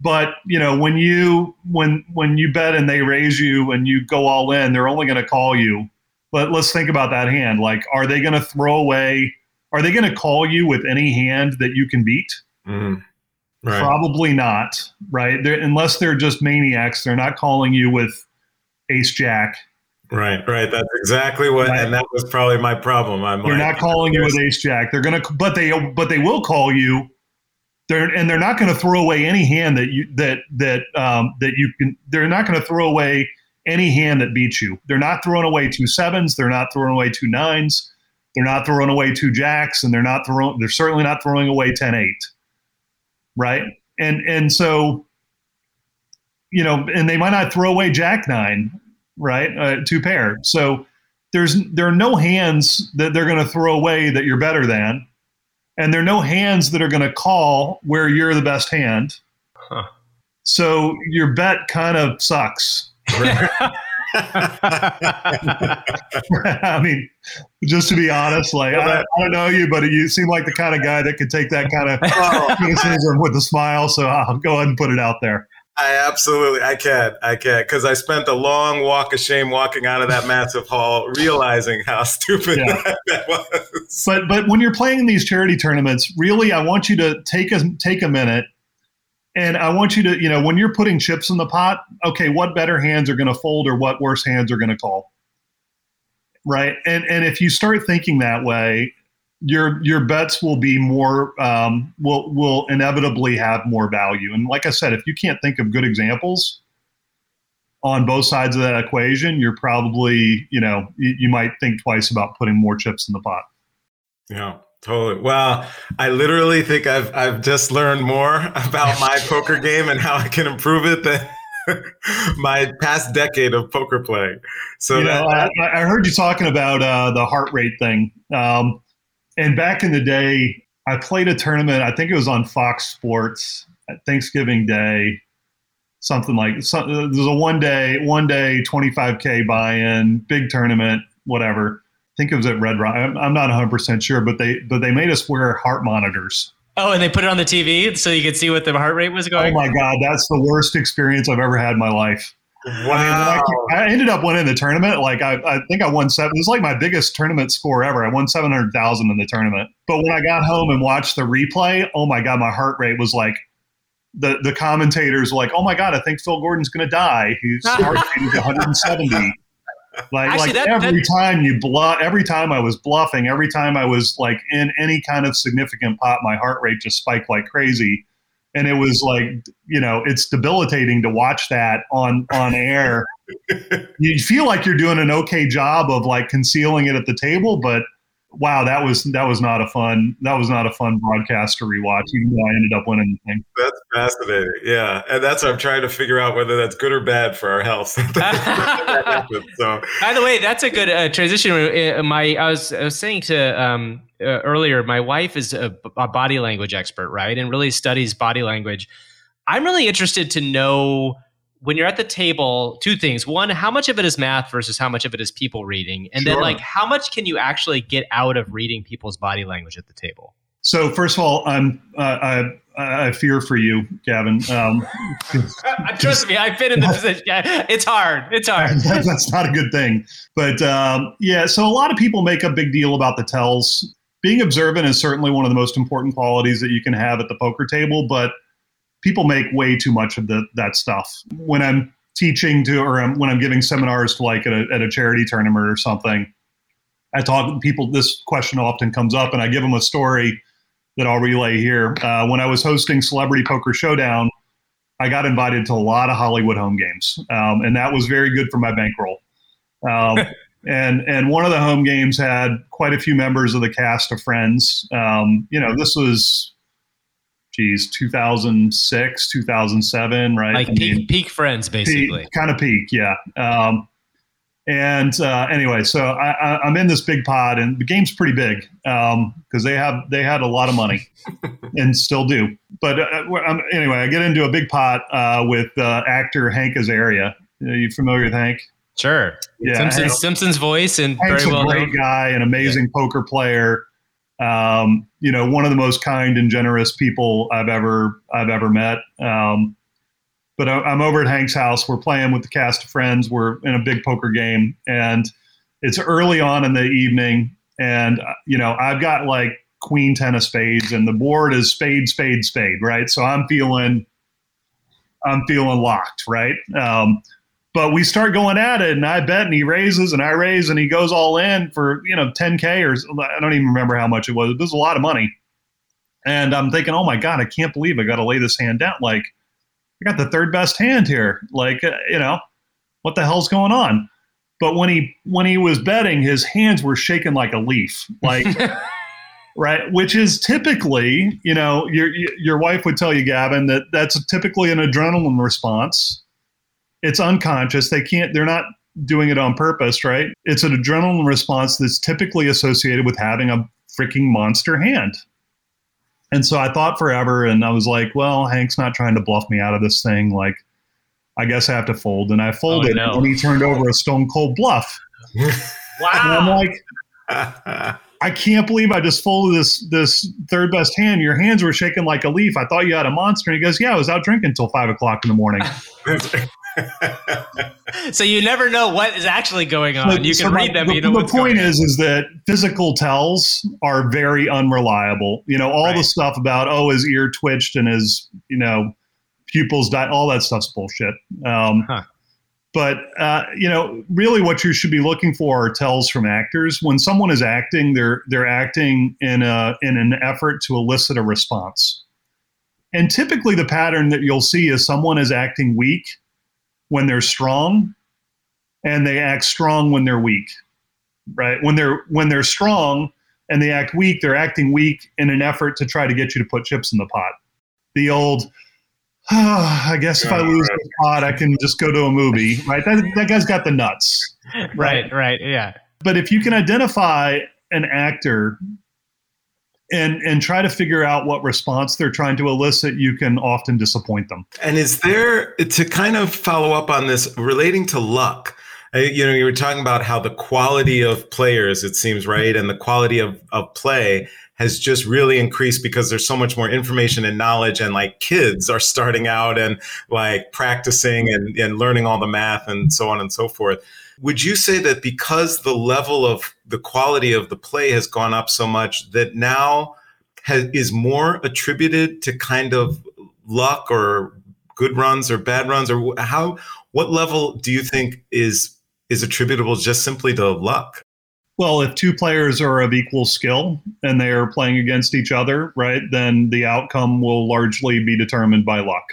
But, you know, when you when when you bet and they raise you and you go all in, they're only going to call you. But let's think about that hand. Like, are they going to throw away? Are they going to call you with any hand that you can beat? Mm, right. Probably not, right? They're, unless they're just maniacs, they're not calling you with ace jack. Right, right. That's exactly what, right. And that was probably my problem. I'm they're like, not calling you with ace jack. They're going to, but they, but they will call you. They're, and they're not going to throw away any hand that you that that um, that you can. They're not going to throw away any hand that beats you. They're not throwing away two sevens. They're not throwing away two nines. They're not throwing away two jacks, and they're not throwing. They're certainly not throwing away ten eight, right? And and so, you know, and they might not throw away jack nine, right? Uh, two pair. So there's there are no hands that they're going to throw away that you're better than. And there are no hands that are going to call where you're the best hand. Huh. So your bet kind of sucks. Right? I mean, just to be honest, like, I, I don't know you, but you seem like the kind of guy that could take that kind of oh, criticism with a smile. So I'll go ahead and put it out there. I absolutely, I can't, I can't, because I spent a long walk of shame walking out of that massive hall, realizing how stupid yeah. that, that was. But but when you're playing these charity tournaments, really, I want you to take a take a minute, and I want you to, you know, when you're putting chips in the pot, okay, what better hands are going to fold, or what worse hands are going to call, right? And and if you start thinking that way, your your bets will be more um, will will inevitably have more value. And like I said, if you can't think of good examples on both sides of that equation, you're probably, you know, you, you might think twice about putting more chips in the pot. Yeah, totally. Wow, I literally think I've I've just learned more about my poker game and how I can improve it than my past decade of poker playing. So you know, that, I, I heard you talking about uh, the heart rate thing. Um, And back in the day, I played a tournament. I think it was on Fox Sports at Thanksgiving Day, something like some, there's a one day, one day, twenty-five K buy-in, big tournament, whatever. I think it was at Red Rock. I'm, I'm not one hundred percent sure, but they but they made us wear heart monitors. Oh, and they put it on the T V so you could see what the heart rate was going. Oh my God, that's the worst experience I've ever had in my life. Wow. I, I ended up winning the tournament. Like I, I think I won seven. It was like my biggest tournament score ever. I won seven hundred thousand in the tournament. But when I got home and watched the replay, oh my God, my heart rate was like the the commentators were like, "Oh my God, I think Phil Gordon's going to die. His heart rate is one hundred and seventy. Like Actually, like that, every that... time you bluff, every time I was bluffing, every time I was like in any kind of significant pot, my heart rate just spiked like crazy." And it was like, you know, it's debilitating to watch that on, on air. You feel like you're doing an okay job of like concealing it at the table, but wow, that was that was not a fun that was not a fun broadcast to rewatch, even though I ended up winning the thing. That's fascinating. Yeah. And that's what I'm trying to figure out, whether that's good or bad for our health. So. By the way, that's a good uh, transition. My I was I was saying to um, uh, earlier, my wife is a, a body language expert, right? And really studies body language. I'm really interested to know, when you're at the table, two things. One, how much of it is math versus how much of it is people reading? And sure. Then like, how much can you actually get out of reading people's body language at the table? So first of all, I'm, uh, I, I fear for you, Gavin. Um, Trust me, I've been in the position. It's hard. It's hard. That's not a good thing. But um, yeah, so a lot of people make a big deal about the tells. Being observant is certainly one of the most important qualities that you can have at the poker table, but people make way too much of the, that stuff. When I'm teaching to, or I'm, when I'm giving seminars to like at a, at a charity tournament or something, I talk to people, this question often comes up, and I give them a story that I'll relay here. Uh, when I was hosting Celebrity Poker Showdown, I got invited to a lot of Hollywood home games. Um, and that was very good for my bankroll. Um, and and one of the home games had quite a few members of the cast of Friends. Um, you know, this was, geez, two thousand six, two thousand seven, right? Like I peak, mean, peak Friends, basically. Peak, kind of peak, yeah. Um, and uh, anyway, so I, I, I'm in this big pod, and the game's pretty big because um, they have they had a lot of money and still do. But uh, I'm, anyway, I get into a big pot uh, with uh, actor Hank Azaria. Are you familiar with Hank? Sure. Yeah, Simpsons, Hank, Simpson's voice and Hank's very well a great known. guy, an amazing yeah. poker player. Um, you know, one of the most kind and generous people I've ever I've ever met. Um, but I, I'm over at Hank's house. We're playing with the cast of Friends. We're in a big poker game, and it's early on in the evening. And you know, I've got like queen ten of spades, and the board is spade, spade, spade, right? So I'm feeling, I'm feeling locked, right? Um, But we start going at it, and I bet, and he raises, and I raise, and he goes all in for, you know, ten K or I don't even remember how much it was. It was a lot of money. And I'm thinking, oh, my God, I can't believe I got to lay this hand down. Like, I got the third best hand here. Like, uh, you know, what the hell's going on? But when he when he was betting, his hands were shaking like a leaf, like, right, which is typically, you know, your your wife would tell you, Gavin, that that's typically an adrenaline response. It's unconscious. They can't, they're not doing it on purpose, right? It's an adrenaline response that's typically associated with having a freaking monster hand. And so I thought forever, and I was like, well, Hank's not trying to bluff me out of this thing. Like, I guess I have to fold. And I folded, oh, no. and he turned over a stone cold bluff. Wow. And I'm like, I can't believe I just folded this, this third best hand. Your hands were shaking like a leaf. I thought you had a monster. And he goes, yeah, I was out drinking until five o'clock in the morning. So you never know what is actually going on. But, you can so read them. The, you know the point is, is that physical tells are very unreliable. You know, all right. the stuff about, oh, his ear twitched and his, you know, pupils died. All that stuff's bullshit. Um, huh. But, uh, you know, really what you should be looking for are tells from actors. When someone is acting, they're they're acting in a in an effort to elicit a response. And typically the pattern that you'll see is someone is acting weak when they're strong, and they act strong when they're weak, right? When they're when they're strong and they act weak, they're acting weak in an effort to try to get you to put chips in the pot. The old, oh, I guess if I lose the pot, I can just go to a movie, right? That, that guy's got the nuts, right? Right, right, yeah. But if you can identify an actor And and try to figure out what response they're trying to elicit, you can often disappoint them. And is there, to kind of follow up on this, relating to luck, you know, you were talking about how the quality of players, it seems, right, and the quality of, of play has just really increased because there's so much more information and knowledge, and like kids are starting out and like practicing and, and learning all the math and so on and so forth. Would you say that because the level of the quality of the play has gone up so much that now has, is more attributed to kind of luck or good runs or bad runs, or how, what level do you think is, is attributable just simply to luck? Well, if two players are of equal skill and they are playing against each other, right, then the outcome will largely be determined by luck,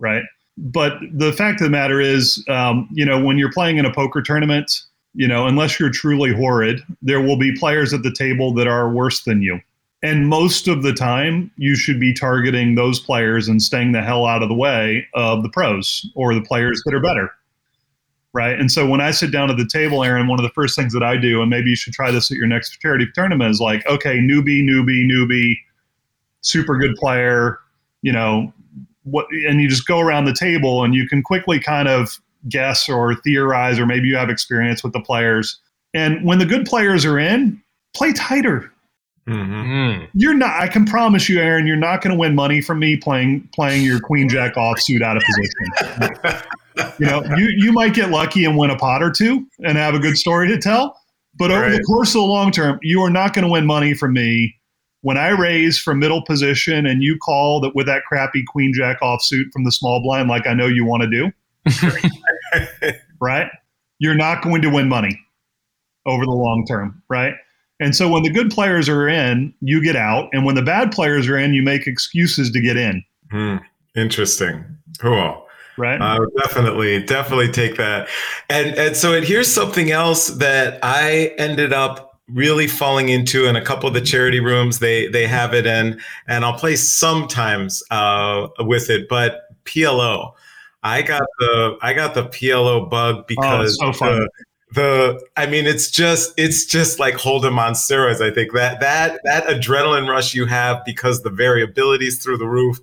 right? But the fact of the matter is, um, you know, when you're playing in a poker tournament, you know, unless you're truly horrid, there will be players at the table that are worse than you. And most of the time, you should be targeting those players and staying the hell out of the way of the pros or the players that are better, right? And so when I sit down at the table, Aaron, one of the first things that I do, and maybe you should try this at your next charity tournament, is like, okay, newbie, newbie, newbie, super good player, you know, What, and you just go around the table and you can quickly kind of guess or theorize, or maybe you have experience with the players. And when the good players are in, play tighter. Mm-hmm. You're not, I can promise you, Aaron, you're not going to win money from me playing playing your queen jack offsuit out of position. You know, you, you might get lucky and win a pot or two and have a good story to tell. But over right. the course of the long term, you are not going to win money from me. When I raise from middle position and you call that with that crappy queen jack offsuit from the small blind, like I know you want to do, right? You're not going to win money over the long term, right? And so when the good players are in, you get out. And when the bad players are in, you make excuses to get in. Hmm. Interesting. Cool. Right. I would definitely, definitely take that. And and so and here's something else that I ended up really falling into in a couple of the charity rooms. They they have it in, and I'll play sometimes uh, with it, but P L O. I got the I got the P L O bug because oh, so fun. The, The, I mean, it's just, it's just like Hold'em on steroids. I think that, that, that adrenaline rush you have because the variability is through the roof.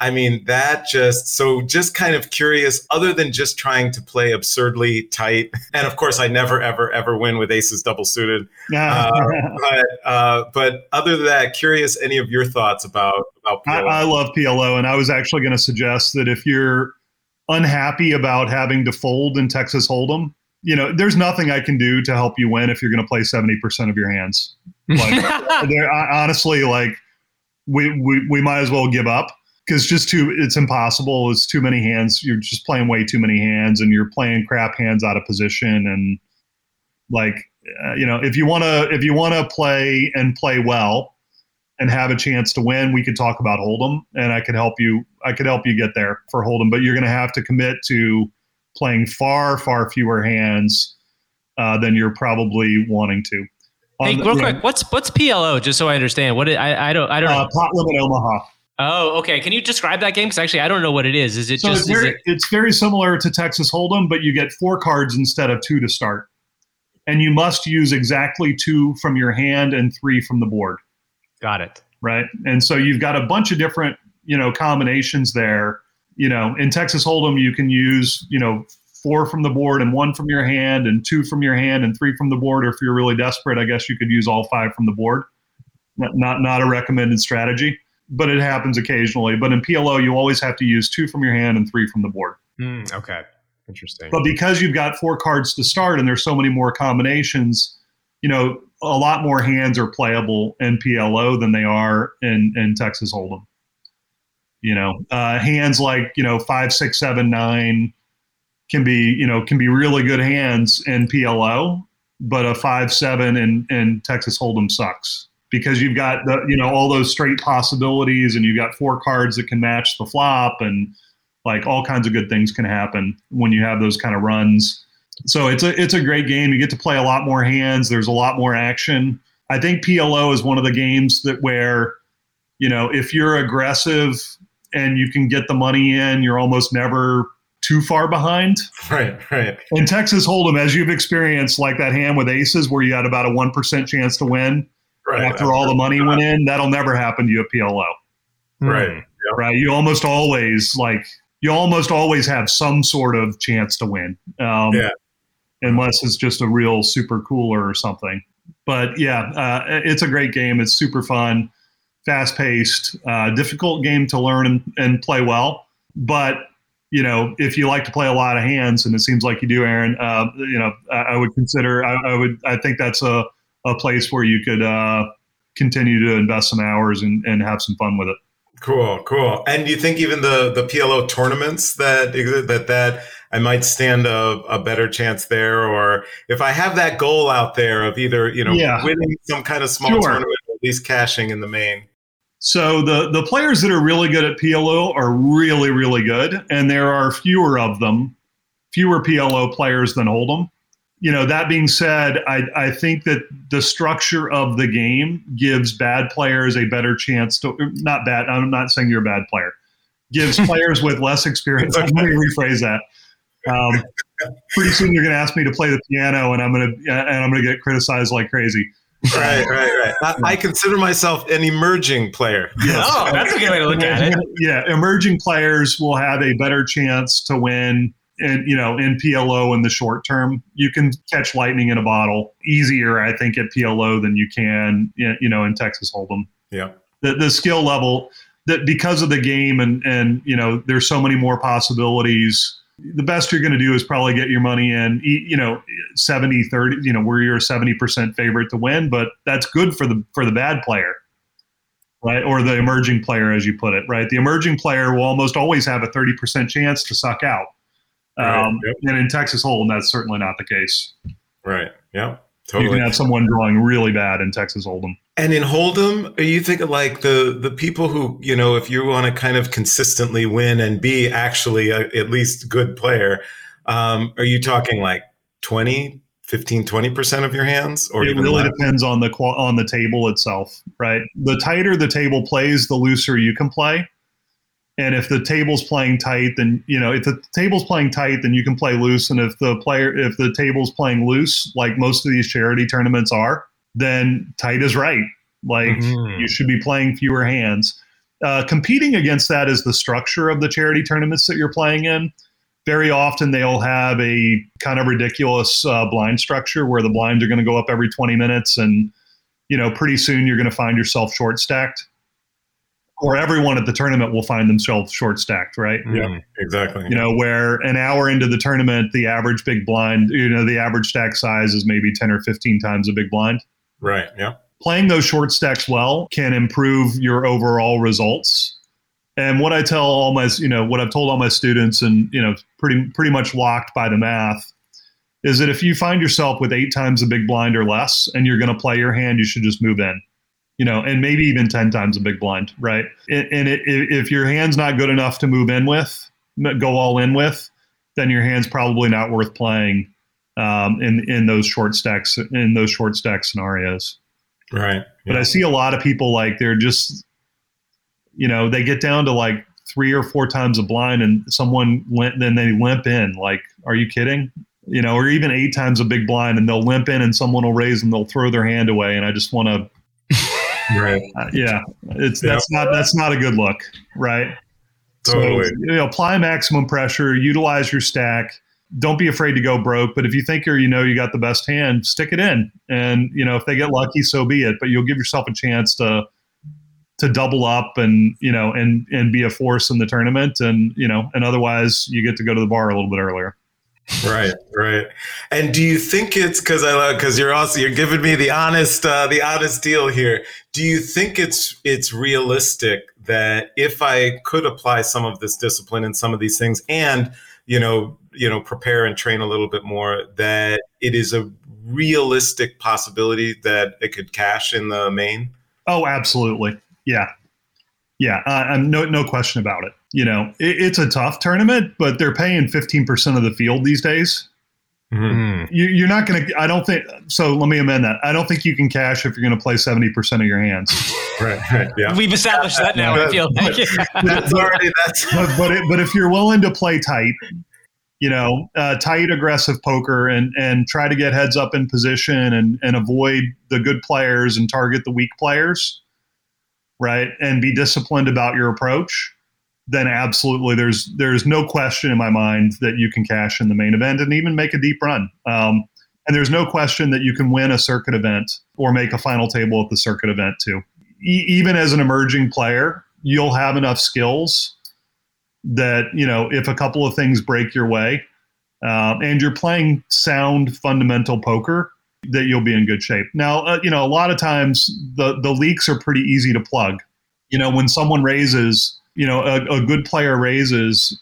I mean, that just, so just kind of curious, other than just trying to play absurdly tight. And of course I never, ever, ever win with aces double suited. Yeah. Uh, but, uh, but other than that, curious, any of your thoughts about, about P L O? I, I love P L O. And I was actually going to suggest that if you're unhappy about having to fold in Texas Hold'em, you know, there's nothing I can do to help you win if you're going to play seventy percent of your hands. Like, I, honestly, like we, we we might as well give up because just too, it's impossible. It's too many hands. You're just playing way too many hands, and you're playing crap hands out of position. And like, uh, you know, if you want to if you want to play and play well and have a chance to win, we could talk about Hold'em, and I could help you. I could help you get there for Hold'em, but you're going to have to commit to playing far, far fewer hands uh, than you're probably wanting to. On hey, the, real quick, know, what's what's P L O? Just so I understand, what it, I I don't I don't uh, know. Pot Limit Omaha. Oh, okay. Can you describe that game? Because actually, I don't know what it is. Is it so just? It's very, it... it's very similar to Texas Hold'em, but you get four cards instead of two to start, and you must use exactly two from your hand and three from the board. Got it. Right, and so you've got a bunch of different you know combinations there. You know, in Texas Hold'em, you can use, you know, four from the board and one from your hand and two from your hand and three from the board. Or if you're really desperate, I guess you could use all five from the board. Not not, not a recommended strategy, but it happens occasionally. But in P L O, you always have to use two from your hand and three from the board. Mm, okay. Interesting. But because you've got four cards to start and there's so many more combinations, you know, a lot more hands are playable in P L O than they are in, in Texas Hold'em. You know, uh, hands like, you know, five, six, seven, nine can be, you know, can be really good hands in P L O, but a five, seven in, in Texas Hold'em sucks because you've got, the, you know, all those straight possibilities and you've got four cards that can match the flop and like all kinds of good things can happen when you have those kind of runs. So it's a, it's a great game. You get to play a lot more hands. There's a lot more action. I think P L O is one of the games that where, you know, if you're aggressive and you can get the money in, you're almost never too far behind. Right, right. In Texas Hold'em, as you've experienced, like that hand with aces where you had about a one percent chance to win right, after all the money went in, that'll never happen to you at P L O. Right. Mm. Yep. Right. You almost always, like, you almost always have some sort of chance to win. Um, yeah. Unless it's just a real super cooler or something. But yeah, uh, it's a great game. It's super fun. Fast-paced, uh, difficult game to learn and, and play well. But, you know, if you like to play a lot of hands, and it seems like you do, Aaron, uh, you know, I, I would consider, I, I would, I think that's a, a place where you could uh, continue to invest some hours and, and have some fun with it. Cool, cool. And do you think even the, the P L O tournaments that that that I might stand a, a better chance there? Or if I have that goal out there of either, you know, yeah. winning some kind of small sure. tournament or at least cashing in the main. So the, the players that are really good at P L O are really, really good. And there are fewer of them, fewer P L O players than Hold'em. You know, that being said, I, I think that the structure of the game gives bad players a better chance to, not bad, I'm not saying you're a bad player, gives players with less experience. Let me rephrase that. Um, pretty soon you're going to ask me to play the piano and I'm going to, and I'm going to get criticized like crazy. Right, right, right. I, I consider myself an emerging player. Yes. Oh, that's a good way to look at it. Yeah, emerging players will have a better chance to win, in, you know, in P L O in the short term. You can catch lightning in a bottle easier, I think, at P L O than you can, you know, in Texas Hold'em. Yeah, the the skill level that because of the game and and you know, there's so many more possibilities. The best you're going to do is probably get your money in, you know, seventy, thirty, you know, where you're a seventy percent favorite to win, but that's good for the, for the bad player, right? Or the emerging player, as you put it, right? The emerging player will almost always have a thirty percent chance to suck out. Um, right. Yep. And in Texas Hold'em, that's certainly not the case. Right. Yeah. Totally. You can have someone drawing really bad in Texas Hold'em. And in Hold'em, you think of like the, the people who, you know, if you want to kind of consistently win and be actually a, at least good player, um, are you talking like twenty, fifteen, twenty percent of your hands? Or it even really less? Depends on the on the table itself, right? The tighter the table plays, the looser you can play. And if the table's playing tight, then, you know, if the table's playing tight, then you can play loose. And if the player, if the table's playing loose, like most of these charity tournaments are, then tight is right. Like mm-hmm. you should be playing fewer hands. Uh, competing against that is the structure of the charity tournaments that you're playing in. Very often they'll have a kind of ridiculous uh, blind structure where the blinds are going to go up every twenty minutes. And, you know, pretty soon you're going to find yourself short stacked. Or everyone at the tournament will find themselves short stacked, right? Yeah, exactly. You know, where an hour into the tournament, the average big blind, you know, the average stack size is maybe ten or fifteen times a big blind. Right, yeah. Playing those short stacks well can improve your overall results. And what I tell all my, you know, what I've told all my students and, you know, pretty pretty much locked by the math is that if you find yourself with eight times a big blind or less and you're going to play your hand, you should just move in. You know, and maybe even ten times a big blind, right? And it, if your hand's not good enough to move in with, go all in with, then your hand's probably not worth playing um, in in those short stacks in those short stack scenarios. Right. But yeah. I see a lot of people like they're just, you know, they get down to like three or four times a blind, and someone limp, then they limp in. Like, are you kidding? You know, or even eight times a big blind, and they'll limp in, and someone will raise, and they'll throw their hand away, and I just want to. Right. Uh, yeah. It's that's yeah. not that's not a good look, right? Totally. So you know, apply maximum pressure, utilize your stack. Don't be afraid to go broke. But if you think or you know you got the best hand, stick it in. And you know, if they get lucky, so be it. But you'll give yourself a chance to to double up and you know and and be a force in the tournament. And you know, and otherwise you get to go to the bar a little bit earlier. Right, right. And do you think it's because I because you're also you're giving me the honest uh, the honest deal here? Do you think it's it's realistic that if I could apply some of this discipline and some of these things, and you know you know prepare and train a little bit more, that it is a realistic possibility that it could cash in the main? Oh, absolutely. Yeah, yeah. Uh, no, no question about it. You know, it, it's a tough tournament, but they're paying fifteen percent of the field these days. Mm-hmm. You, you're not going to, I don't think, so let me amend that. I don't think you can cash if you're going to play seventy percent of your hands. Right, right, yeah. We've established that now, I feel like. But if you're willing to play tight, you know, uh, tight, aggressive poker and, and try to get heads up in position and, and avoid the good players and target the weak players, right, and be disciplined about your approach, then absolutely there's there's no question in my mind that you can cash in the main event and even make a deep run. Um, and there's no question that you can win a circuit event or make a final table at the circuit event too. E- even as an emerging player, you'll have enough skills that, you know, if a couple of things break your way uh, and you're playing sound fundamental poker, that you'll be in good shape. Now, uh, you know, a lot of times the, the leaks are pretty easy to plug. You know, when someone raises... You know, a, a good player raises,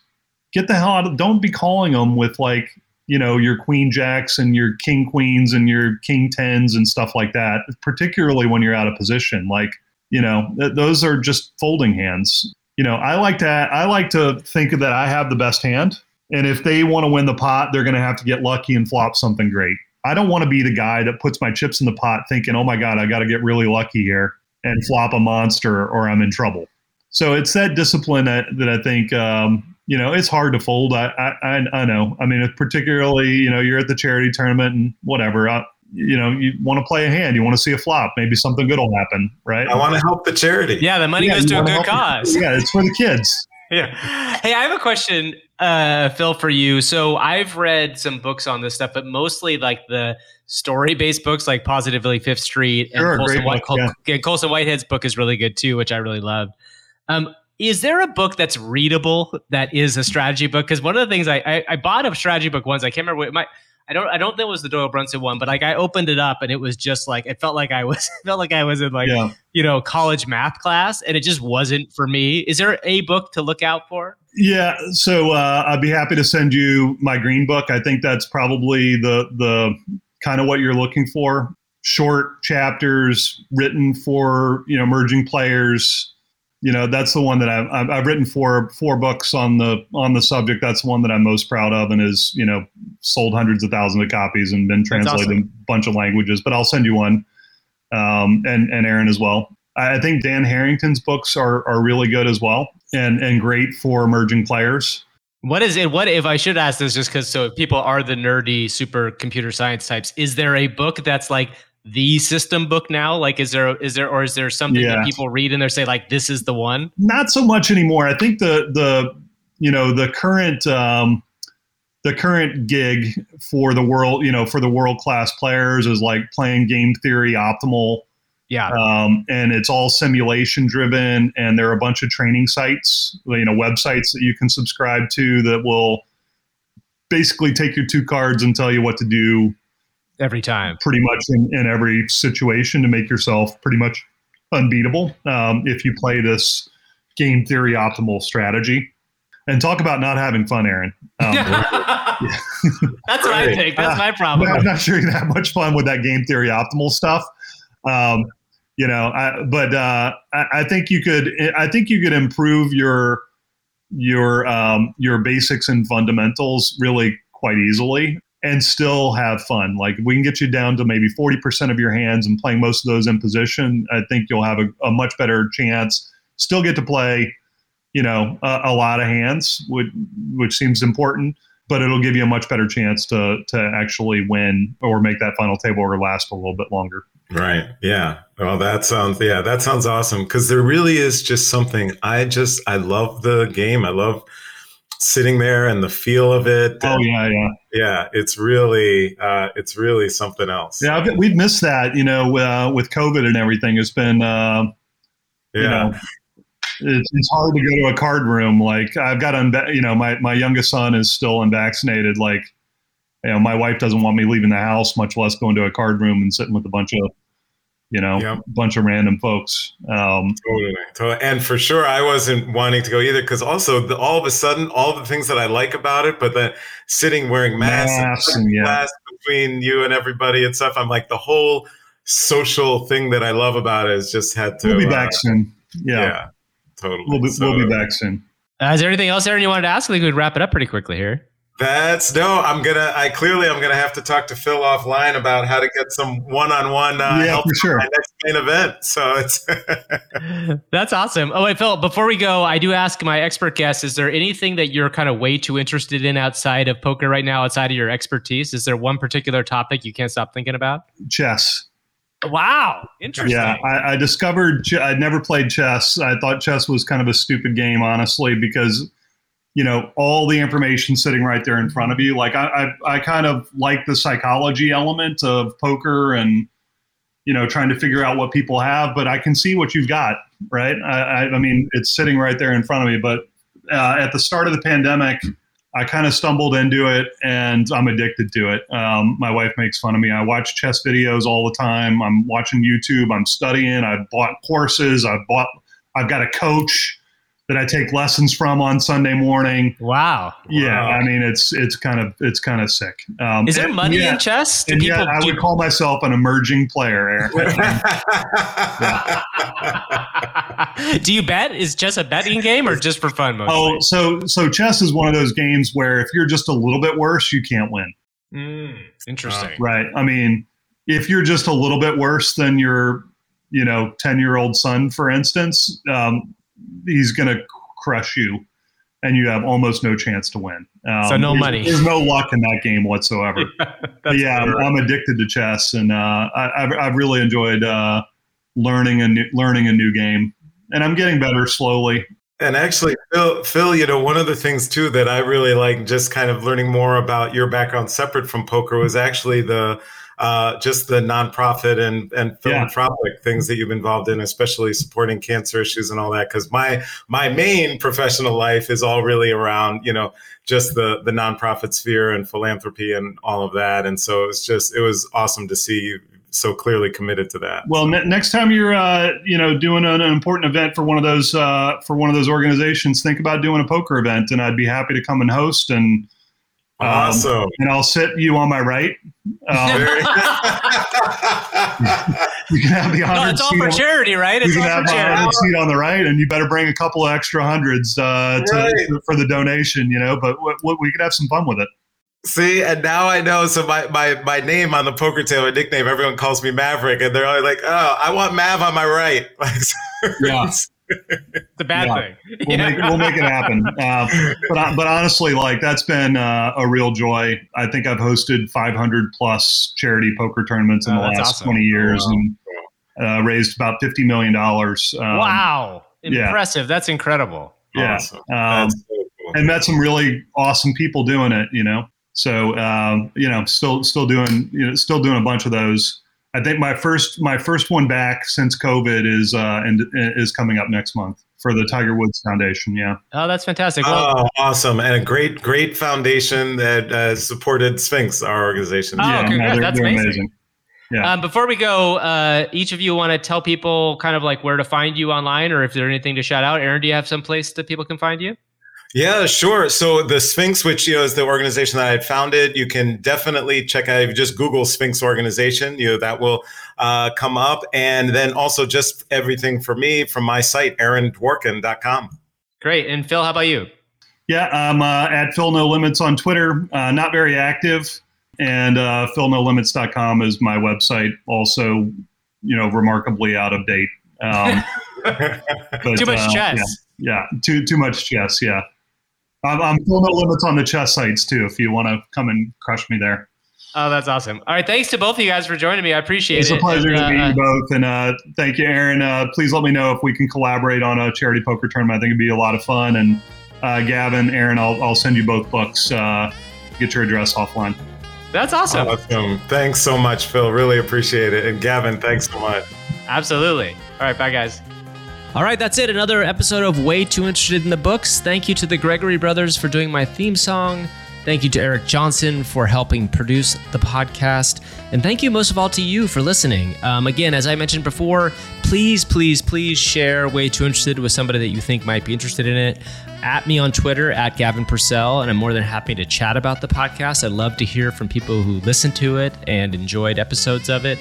get the hell out of, don't be calling them with like, you know, your queen jacks and your king queens and your king tens and stuff like that, particularly when you're out of position. Like, you know, th- those are just folding hands. You know, I like to, I like to think that I have the best hand. And if they want to win the pot, they're going to have to get lucky and flop something great. I don't want to be the guy that puts my chips in the pot thinking, oh my God, I got to get really lucky here and flop a monster or I'm in trouble. So it's that discipline that, that I think, um, you know, it's hard to fold. I, I I know. I mean, particularly, you know, you're at the charity tournament and whatever, I, you know, you want to play a hand. You want to see a flop. Maybe something good will happen, right? I want to help the charity. Yeah, the money yeah, goes to a good cause. Yeah, it's for the kids. Yeah. Hey, I have a question, uh, Phil, for you. So I've read some books on this stuff, but mostly like the story-based books like Positively Fifth Street. And sure, Colson White, book, Col- yeah. Colson Whitehead's book is really good too, which I really loved. Um, is there a book that's readable that is a strategy book? Because one of the things I, I I bought a strategy book once. I can't remember what my I don't I don't think it was the Doyle Brunson one, but like I opened it up and it was just like it felt like I was felt like I was in like yeah. you know college math class and it just wasn't for me. Is there a book to look out for? Yeah, so uh, I'd be happy to send you my green book. I think that's probably the the kind of what you're looking for. Short chapters written for, you know, emerging players. You know, that's the one that I've, I've, I've written for four books on the on the subject. That's the one that I'm most proud of and is, you know, sold hundreds of thousands of copies and been translated awesome. in a bunch of languages. But I'll send you one, um, and, and Aaron as well. I think Dan Harrington's books are are really good as well and, and great for emerging players. What is it? What if I should ask this just because so if people are the nerdy super computer science types, is there a book that's like the system book now? Like, is there, is there, or is there something yeah. that people read and they say like, this is the one? Not so much anymore. I think the, the, you know, the current, um, the current gig for the world, you know, for the world-class players is like playing game theory optimal. Yeah. Um, and it's all simulation driven. And there are a bunch of training sites, you know, websites that you can subscribe to that will basically take your two cards and tell you what to do every time, pretty much in, in every situation to make yourself pretty much unbeatable. Um, if you play this game theory optimal strategy. And talk about not having fun, Aaron. Um, yeah. That's what I think. That's uh, my problem. I'm not sure you can have much fun with that game theory optimal stuff. Um, you know, I, but uh, I, I think you could, I think you could improve your, your, um, your basics and fundamentals really quite easily and still have fun. Like we can get you down to maybe forty percent of your hands and playing most of those in position. I think you'll have a, a much better chance, still get to play, you know, a, a lot of hands, which, which seems important, but it'll give you a much better chance to, to actually win or make that final table or last a little bit longer. Right. Yeah. Well, that sounds, yeah, that sounds awesome. Cause there really is just something I just, I love the game. I love sitting there and the feel of it. Oh yeah. Yeah. Yeah. It's really, uh, it's really something else. Yeah. I've, we've missed that, you know, uh, with COVID and everything. It's been, uh, yeah. you know, it's, it's hard to go to a card room. Like I've got, unva- you know, my, my youngest son is still unvaccinated. Like, you know, my wife doesn't want me leaving the house, much less going to a card room and sitting with a bunch of, you know, yep. bunch of random folks. Um, totally, totally. And for sure, I wasn't wanting to go either because also the, all of a sudden, all the things that I like about it, but then sitting wearing masks, masks and yeah. masks between you and everybody and stuff, I'm like the whole social thing that I love about it has just had to. We'll be uh, back soon. Yeah, yeah totally. We'll be, so, we'll be back soon. Uh, is there anything else, Aaron, you wanted to ask? I think we'd wrap it up pretty quickly here. That's no, I'm going to, I clearly, I'm going to have to talk to Phil offline about how to get some one-on-one uh, yeah, help for sure. my next main event. So it's. That's awesome. Oh, wait, Phil, before we go, I do ask my expert guest, is there anything that you're kind of way too interested in outside of poker right now, outside of your expertise? Is there one particular topic you can't stop thinking about? Chess. Wow. Interesting. Yeah, I, I discovered, ch- I'd never played chess. I thought chess was kind of a stupid game, honestly, because you know, all the information sitting right there in front of you. Like I, I, I kind of like the psychology element of poker and, you know, trying to figure out what people have, but I can see what you've got, right? I, I, I mean, it's sitting right there in front of me, but uh, at the start of the pandemic, I kind of stumbled into it and I'm addicted to it. Um, my wife makes fun of me. I watch chess videos all the time. I'm watching YouTube. I'm studying. I've bought courses. I've bought, I've got a coach that I take lessons from on Sunday morning. Wow. Yeah. Wow. I mean, it's, it's kind of, it's kind of sick. Um, Is there money yeah, in chess? Do and people, yeah, I do... would call myself an emerging player. yeah. Do you bet? Is chess a betting game or just for fun? Mostly? Oh, so, so chess is one of those games where if you're just a little bit worse, you can't win. Mm, interesting. Uh, right. I mean, if you're just a little bit worse than your, you know, ten year old son, for instance, um, he's going to crush you and you have almost no chance to win. Um, so no there's, money. There's no luck in that game whatsoever. yeah, yeah I'm, I'm addicted to chess and, uh, I, I've, I've really enjoyed, uh, learning a new, learning a new game and I'm getting better slowly. And actually, Phil, Phil, you know, one of the things too that I really like just kind of learning more about your background separate from poker was actually the, Uh, just the nonprofit and, and philanthropic yeah. things that you've involved in, especially supporting cancer issues and all that. Because my my main professional life is all really around, you know, just the the nonprofit sphere and philanthropy and all of that. And so it's just it was awesome to see you so clearly committed to that. Well, ne- next time you're uh, you know doing an important event for one of those uh, for one of those organizations, think about doing a poker event, and I'd be happy to come and host and. Awesome. Um, and I'll sit you on my right. Um, you can have the hundred. No, it's all for on, charity, right? It's you can all have for charity. Hundred seat on the right, and you better bring a couple of extra hundreds uh, to, right. to, for the donation, you know. But w- w- we could have some fun with it. See, and now I know. So my, my, my name on the poker table, my nickname, everyone calls me Maverick, and they're always like, "Oh, I want Mav on my right." Yeah. The bad yeah. thing. We'll, yeah. make, we'll make it happen. Uh, but but honestly, like that's been uh, a real joy. I think I've hosted five hundred plus charity poker tournaments in oh, the last awesome. twenty years oh, wow. and uh, raised about fifty million dollars. Um, wow. Impressive. Yeah. That's incredible. Yeah. Awesome. Um, that's so cool. And met some really awesome people doing it, you know? So, um, you know, still, still doing, you know, still doing a bunch of those. I think my first my first one back since COVID is uh, and is coming up next month for the Tiger Woods Foundation. Yeah. Oh, that's fantastic. Well, oh, awesome. And a great, great foundation that uh, supported Sphinx, our organization. Oh, yeah, congrats. They're, that's they're amazing. amazing. Yeah. Um, before we go, uh, each of you want to tell people kind of like where to find you online or if there's anything to shout out. Aaron, do you have some place that people can find you? Yeah, sure. So the Sphinx, which you know, is the organization that I had founded, you can definitely check out. If you just Google Sphinx organization, you know, that will uh, come up. And then also just everything for me from my site, aaron dworkin dot com. Great. And Phil, how about you? Yeah, I'm uh, at PhilNoLimits on Twitter. Uh, not very active. And uh, phil no limits dot com is my website. Also, you know, remarkably out of date. Um, but, too much uh, chess. Yeah. yeah, too too much chess. Yeah. I'm, I'm still no limits on the chess sites, too, if you want to come and crush me there. Oh, that's awesome. All right. Thanks to both of you guys for joining me. I appreciate it. It's a pleasure and, uh, to meet you both. And uh, thank you, Aaron. Uh, please let me know if we can collaborate on a charity poker tournament. I think it'd be a lot of fun. And uh, Gavin, Aaron, I'll, I'll send you both books. Uh, get your address offline. That's awesome. Awesome. Thanks so much, Phil. Really appreciate it. And Gavin, thanks so much. Absolutely. All right. Bye, guys. All right, that's it. Another episode of Way Too Interested in the Books. Thank you to the Gregory Brothers for doing my theme song. Thank you to Eric Johnson for helping produce the podcast. And thank you most of all to you for listening. Um, again, as I mentioned before, please, please, please share Way Too Interested with somebody that you think might be interested in it. At me on Twitter, at Gavin Purcell, and I'm more than happy to chat about the podcast. I'd love to hear from people who listen to it and enjoyed episodes of it.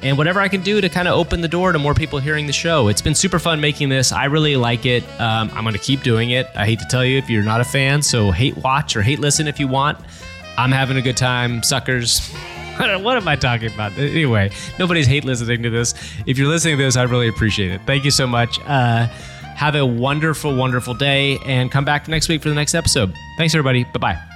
And whatever I can do to kind of open the door to more people hearing the show. It's been super fun making this. I really like it. Um, I'm going to keep doing it. I hate to tell you if you're not a fan, so hate watch or hate listen if you want. I'm having a good time, suckers. What am I talking about? Anyway, nobody's hate listening to this. If you're listening to this, I really appreciate it. Thank you so much. Uh, have a wonderful, wonderful day, and come back next week for the next episode. Thanks, everybody. Bye-bye.